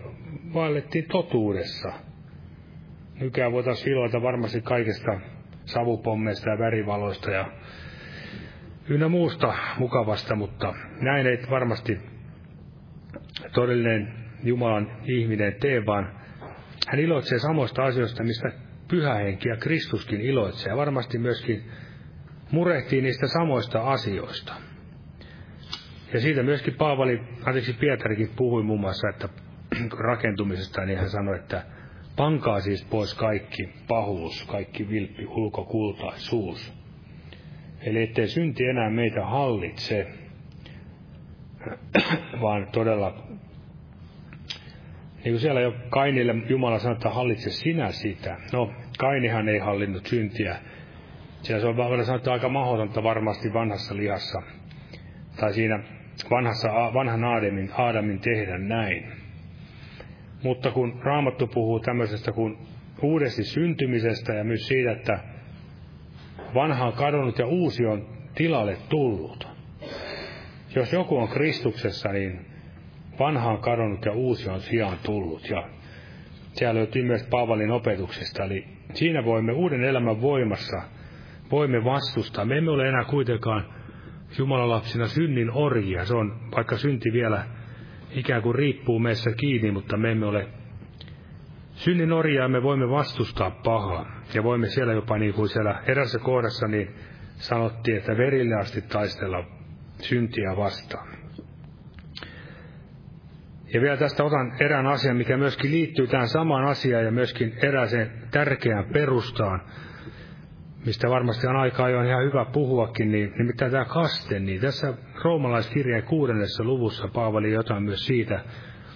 vaellettiin totuudessa. Nykyään voitaisiin iloita varmasti kaikesta savupommeista ja värivaloista ja ynnä muusta mukavasta, mutta näin ei varmasti todellinen Jumalan ihminen tee, vaan hän iloitsee samoista asioista, mistä pyhähenki ja Kristuskin iloitsee, ja varmasti myöskin murehtii niistä samoista asioista. Ja siitä myöskin Paavali, anteeksi Pietarikin puhui muun muassa, että rakentumisesta, niin hän sanoi, että pankaa siis pois kaikki pahuus, kaikki vilppi, ulkokultaisuus. Eli ettei synti enää meitä hallitse, vaan todella, niin kuin siellä jo Kainille Jumala sanoi, että hallitse sinä sitä. No, Kainihan ei hallinnut syntiä. Siellä se on sanottu aika mahdotonta varmasti vanhassa lihassa, tai siinä vanhassa, vanhan Aadamin, Aadamin tehdä näin. Mutta kun Raamattu puhuu tämmöisestä kuin uudesti syntymisestä ja myös siitä, että vanha on kadonnut ja uusi on tilalle tullut. Jos joku on Kristuksessa, niin Vanha on kadonnut ja uusi on sijaan tullut. Ja siellä löytyy myös Paavalin opetuksesta. Eli siinä voimme uuden elämän voimassa, voimme vastustaa. Me emme ole enää kuitenkaan Jumalan lapsina synnin orjia. Se on, vaikka synti vielä ikään kuin riippuu meissä kiinni, mutta me emme ole synnin orjia, me voimme vastustaa pahaa. Ja voimme siellä jopa, niin kuin siellä erässä kohdassa, niin sanottiin, että verille asti taistella syntiä vastaan. Ja vielä tästä otan erään asian, mikä myöskin liittyy tähän samaan asiaan ja myöskin erääseen tärkeään perustaan, mistä varmasti on aikaa jo ihan hyvä puhuakin, niin nimittäin tämä kaste. Niin tässä Roomalaiskirjeen kuudennessa luvussa Paavali jotain myös siitä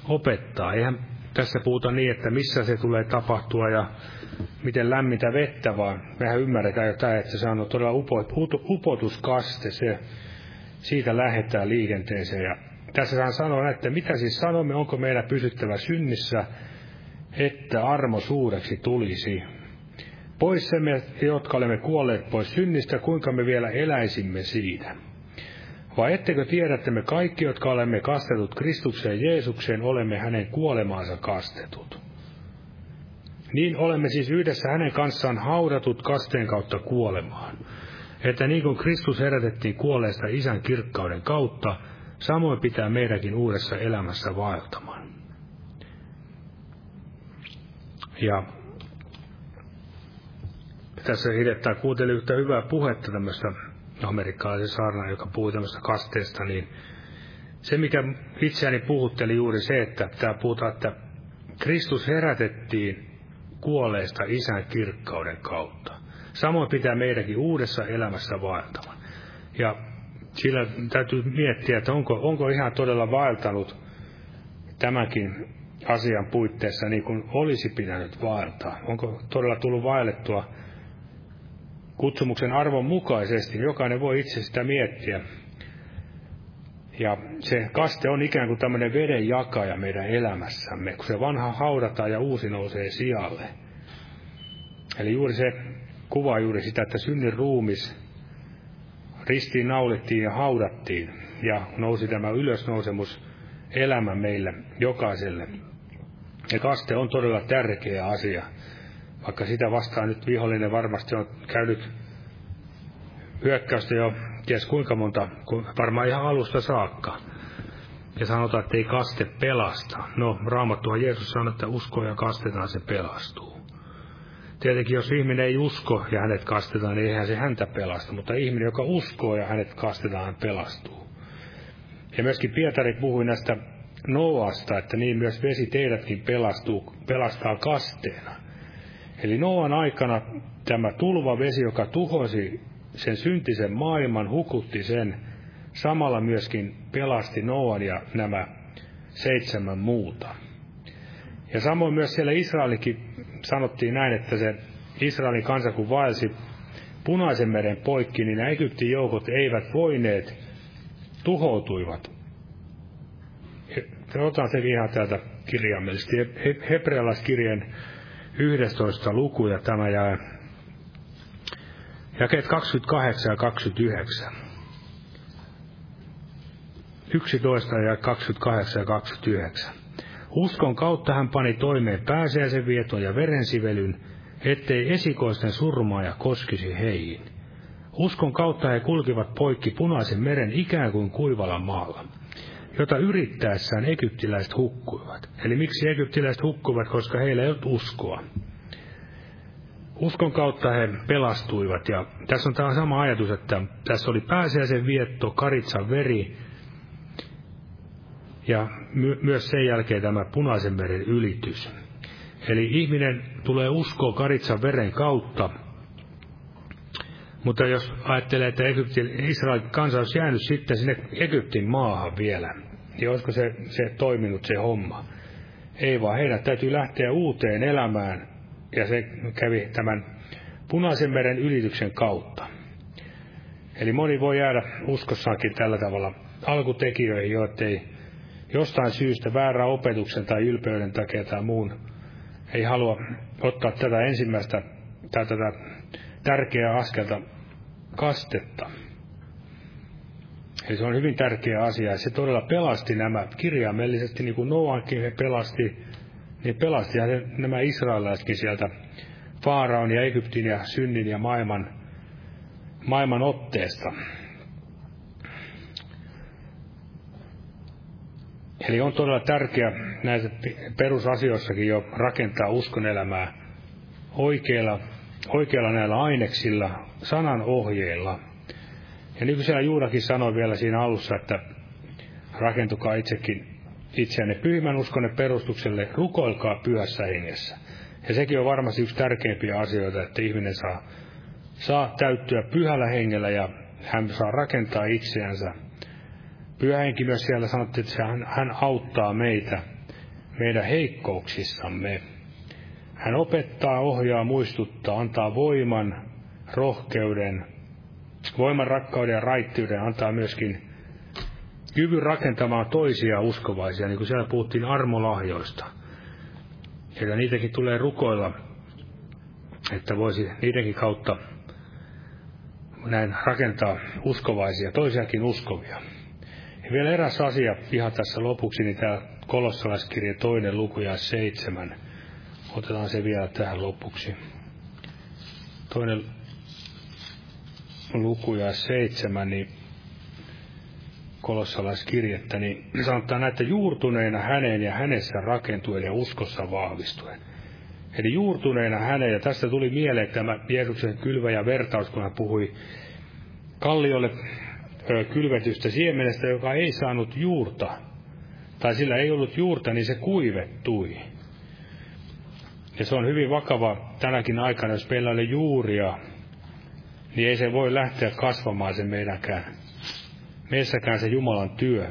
opettaa. Eihän tässä puhuta niin, että missä se tulee tapahtua ja miten lämmintä vettä, vaan mehän ymmärretään jo tämä, että se on todella upotuskaste, se, siitä lähdetään liikenteeseen. Ja tässä hän sanoo, että mitä siis sanomme, onko meidän pysyttävä synnissä, että armo suureksi tulisi. Pois se me, jotka olemme kuolleet pois synnistä, kuinka me vielä eläisimme siitä. Vai ettekö tiedä, että me kaikki, jotka olemme kastetut Kristukseen Jeesukseen, olemme hänen kuolemaansa kastetut. Niin olemme siis yhdessä hänen kanssaan haudatut kasteen kautta kuolemaan, että niin kuin Kristus herätettiin kuolleesta Isän kirkkauden kautta, samoin pitää meidänkin uudessa elämässä vaeltamaan. Ja tässä hiljattain kuuntelin yhtä hyvää puhetta tämmöistä amerikkalaisen saarnaa, joka puhui tämmöistä kasteesta, niin se, mikä itseäni puhutteli juuri se, että tämä puhutaan, että Kristus herätettiin kuolleesta Isän kirkkauden kautta. Samoin pitää meidänkin uudessa elämässä vaeltamaan. Ja sillä täytyy miettiä, että onko, onko ihan todella vaeltanut tämänkin asian puitteissa niin kuin olisi pitänyt vaeltaa. Onko todella tullut vaellettua kutsumuksen arvon mukaisesti. Jokainen voi itse sitä miettiä. Ja se kaste on ikään kuin tämmöinen veden jakaja meidän elämässämme, kun se vanha haudataan ja uusi nousee sijalle. Eli juuri se kuvaa juuri sitä, että synnin ruumis ristiin naulittiin ja haudattiin, ja nousi tämä ylösnousemus elämä meille jokaiselle. Ja kaste on todella tärkeä asia, vaikka sitä vastaan nyt vihollinen varmasti on käynyt hyökkäystä jo ties kuinka monta, varmaan ihan alusta saakka. Ja sanotaan, että ei kaste pelasta. No, Raamattuhan Jeesus sanoi, että uskoo ja kastetaan, se pelastuu. Tietenkin, jos ihminen ei usko ja hänet kastetaan, niin eihän se häntä pelasta, mutta ihminen, joka uskoo ja hänet kastetaan, hän pelastuu. Ja myöskin Pietari puhui näistä Noasta, että niin myös vesi teidätkin pelastuu, pelastaa kasteena. Eli Noan aikana tämä tulvavesi, joka tuhosi sen syntisen maailman, hukutti sen, samalla myöskin pelasti Noan ja nämä seitsemän muuta. Ja samoin myös siellä Israelikin sanottiin näin, että se Israelin kansa kun vaelsi Punaisen meren poikki, niin nämä Egyptin joukot eivät voineet, tuhoutuivat. Otan sekin ihan täältä kirjaimellisesti. Hebrealaiskirjeen yhdestoista luku ja tämä jae jakeet kaksikymmentäkahdeksan ja kaksikymmentäyhdeksän. yksitoista ja kaksikymmentäkahdeksan ja kaksikymmentäyhdeksän. Uskon kautta hän pani toimeen pääsiäisen vieton ja verensivelyn, ettei esikoisten surmaaja koskisi heihin. Uskon kautta he kulkivat poikki Punaisen meren ikään kuin kuivalla maalla, jota yrittäessään egyptiläiset hukkuivat. Eli miksi egyptiläiset hukkuivat, koska heillä ei ollut uskoa. Uskon kautta he pelastuivat, ja tässä on tämä sama ajatus, että tässä oli pääsiäisen vietto, karitsan veri, ja my- myös sen jälkeen tämä Punaisen meren ylitys. Eli ihminen tulee uskoon karitsan veren kautta, mutta jos ajattelee, että Egyptin, Israelin kansa olisi jäänyt sitten sinne Egyptin maahan vielä, niin olisiko se, se toiminut se homma? Ei vaan, heidän täytyy lähteä uuteen elämään, ja se kävi tämän Punaisen meren ylityksen kautta. Eli moni voi jäädä uskossaankin tällä tavalla alkutekijöihin, jottei jostain syystä väärän opetuksen tai ylpeyden takia tai muun ei halua ottaa tätä ensimmäistä tai tätä tärkeää askelta kastetta. Eli se on hyvin tärkeä asia. Se todella pelasti nämä kirjaimellisesti, niin kuin Noakin he pelasti, niin pelasti nämä israelilaisetkin sieltä Faaraon ja Egyptin ja synnin ja maailman, maailman otteesta. Eli on todella tärkeää näissä perusasioissakin jo rakentaa uskonelämää oikeilla, oikeilla näillä aineksilla, sanan ohjeilla. Ja niin kuin siellä Juudakin sanoi vielä siinä alussa, että rakentukaa itsekin itseänne pyhimmän uskonne perustukselle, rukoilkaa pyhässä hengessä. Ja sekin on varmasti yksi tärkeimpiä asioita, että ihminen saa, saa täyttyä pyhällä hengellä ja hän saa rakentaa itseänsä. Pyhä henki myös siellä sanottiin, että hän, hän auttaa meitä meidän heikkouksissamme. Hän opettaa, ohjaa, muistuttaa, antaa voiman, rohkeuden, voiman, rakkauden ja raittiyden, antaa myöskin kyvyn rakentamaan toisia uskovaisia, niin kuin siellä puhuttiin armolahjoista. Eli niitäkin tulee rukoilla, että voisi niidenkin kautta näin rakentaa uskovaisia, toisiakin uskovia. Ja vielä eräs asia ihan tässä lopuksi, niin tämä Kolossalaiskirje toinen luku ja seitsemän. Otetaan se vielä tähän lopuksi. Toinen luku ja seitsemän, niin Kolossalaiskirjettä, niin sanotaan näitä juurtuneena häneen ja hänessä rakentuen ja uskossa vahvistuen. Eli juurtuneena häneen, ja tästä tuli mieleen tämä Jeesuksen kylvä ja vertaus, kun hän puhui kalliolle kylvetystä siemenestä, joka ei saanut juurta, tai sillä ei ollut juurta, niin se kuivettui. Ja se on hyvin vakava tänäkin aikana, jos meillä ei ole juuria, niin ei se voi lähteä kasvamaan sen meidänkään, meissäkään se Jumalan työ.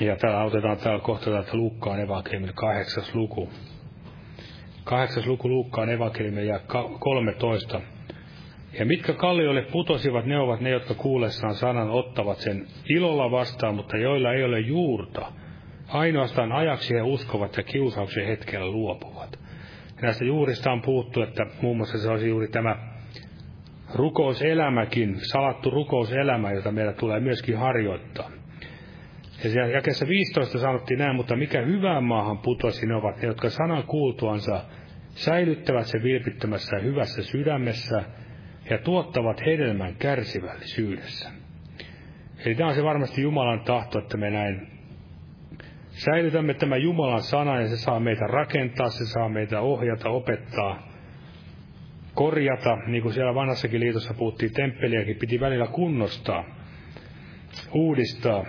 Ja täällä otetaan täällä kohta täältä Luukkaan evankeliumin kahdeksas luku. Kahdeksas luku Luukkaan evankeliumin ja kolmetoista. Ja mitkä kalliolle putosivat, ne ovat ne, jotka kuullessaan sanan ottavat sen ilolla vastaan, mutta joilla ei ole juurta. Ainoastaan ajaksi he uskovat ja kiusauksen hetkellä luopuvat. Ja näistä juurista on puhuttu, että muun muassa se olisi juuri tämä rukouselämäkin, salattu rukouselämä, jota meillä tulee myöskin harjoittaa. Ja siellä jakeessa viisitoista sanottiin näin, mutta mikä hyvään maahan putosi, ne ovat ne, jotka sanan kuultuansa säilyttävät se vilpittömässä hyvässä sydämessä ja tuottavat hedelmän kärsivällisyydessä. Eli tämä on se varmasti Jumalan tahto, että me näin säilytämme tämän Jumalan sanan, ja se saa meitä rakentaa, se saa meitä ohjata, opettaa, korjata. Niin kuin siellä vanhassakin liitossa puhuttiin, temppeliäkin piti välillä kunnostaa, uudistaa.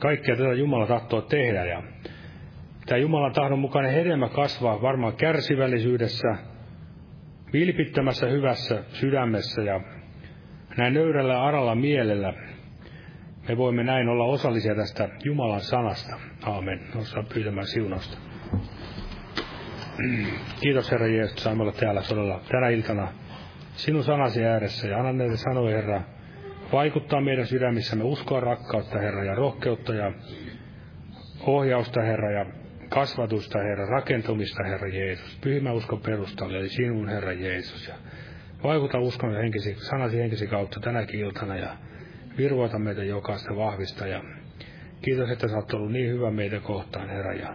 Kaikkea tätä Jumalan tahtoa tehdä. Ja tämä Jumalan tahdon mukainen hedelmä kasvaa varmaan kärsivällisyydessä, vilpittömässä hyvässä sydämessä, ja näin nöyrällä ja aralla mielellä me voimme näin olla osallisia tästä Jumalan sanasta. Aamen. Nostaa pyytämään siunausta. Kiitos Herra Jeesus, että saamme olla täällä todella tänä iltana sinun sanasi ääressä, ja anna näitä sanoja, Herra, vaikuttaa meidän sydämissämme uskoa, rakkautta, Herra, ja rohkeutta ja ohjausta, Herra, ja kasvatusta, Herra, rakentumista, Herra Jeesus, pyhimmän uskon perustalle, eli sinun, Herra Jeesus. Ja vaikuta uskon henkisi, sanasi henkisi kautta tänäkin iltana, ja virvoita meitä jokaista, vahvista. Ja kiitos, että sä oot ollut niin hyvä meitä kohtaan, Herra, ja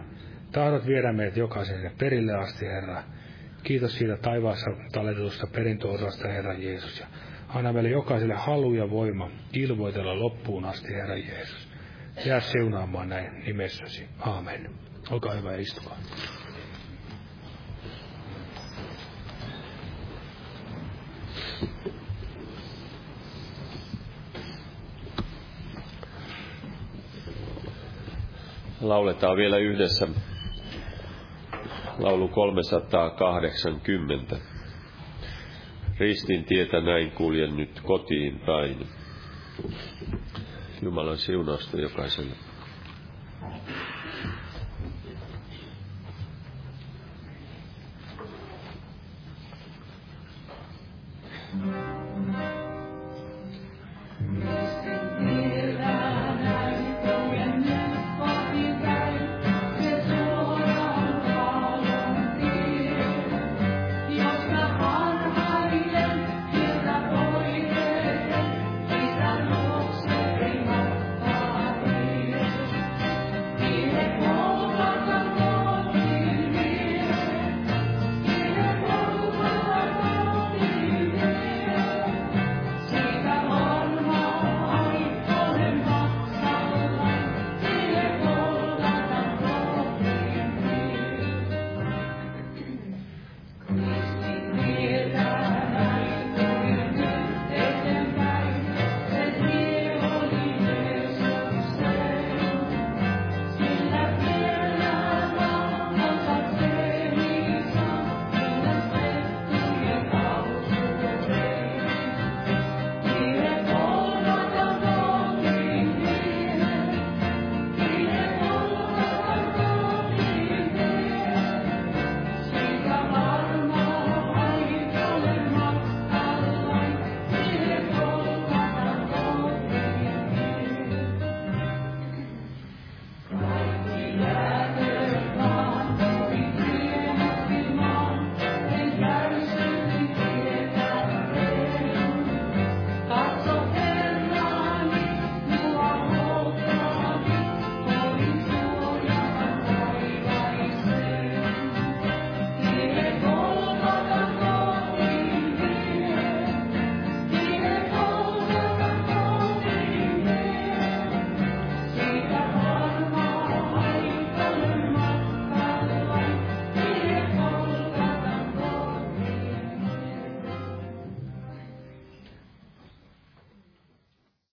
tahdot viedä meidät jokaisen perille asti, Herra. Kiitos siitä taivaassa talletetusta perintöosasta, Herra Jeesus. Ja anna meille jokaiselle halu ja voima ilvoitella loppuun asti, Herra Jeesus. Jää seunaamaan näin nimessäsi. Aamen. Olkaa hyvä ja istukaa. Lauletaan vielä yhdessä laulu kolmesataakahdeksankymmentä. Ristin tietä näin kuljen nyt kotiin päin. Jumalan siunausta jokaiselle.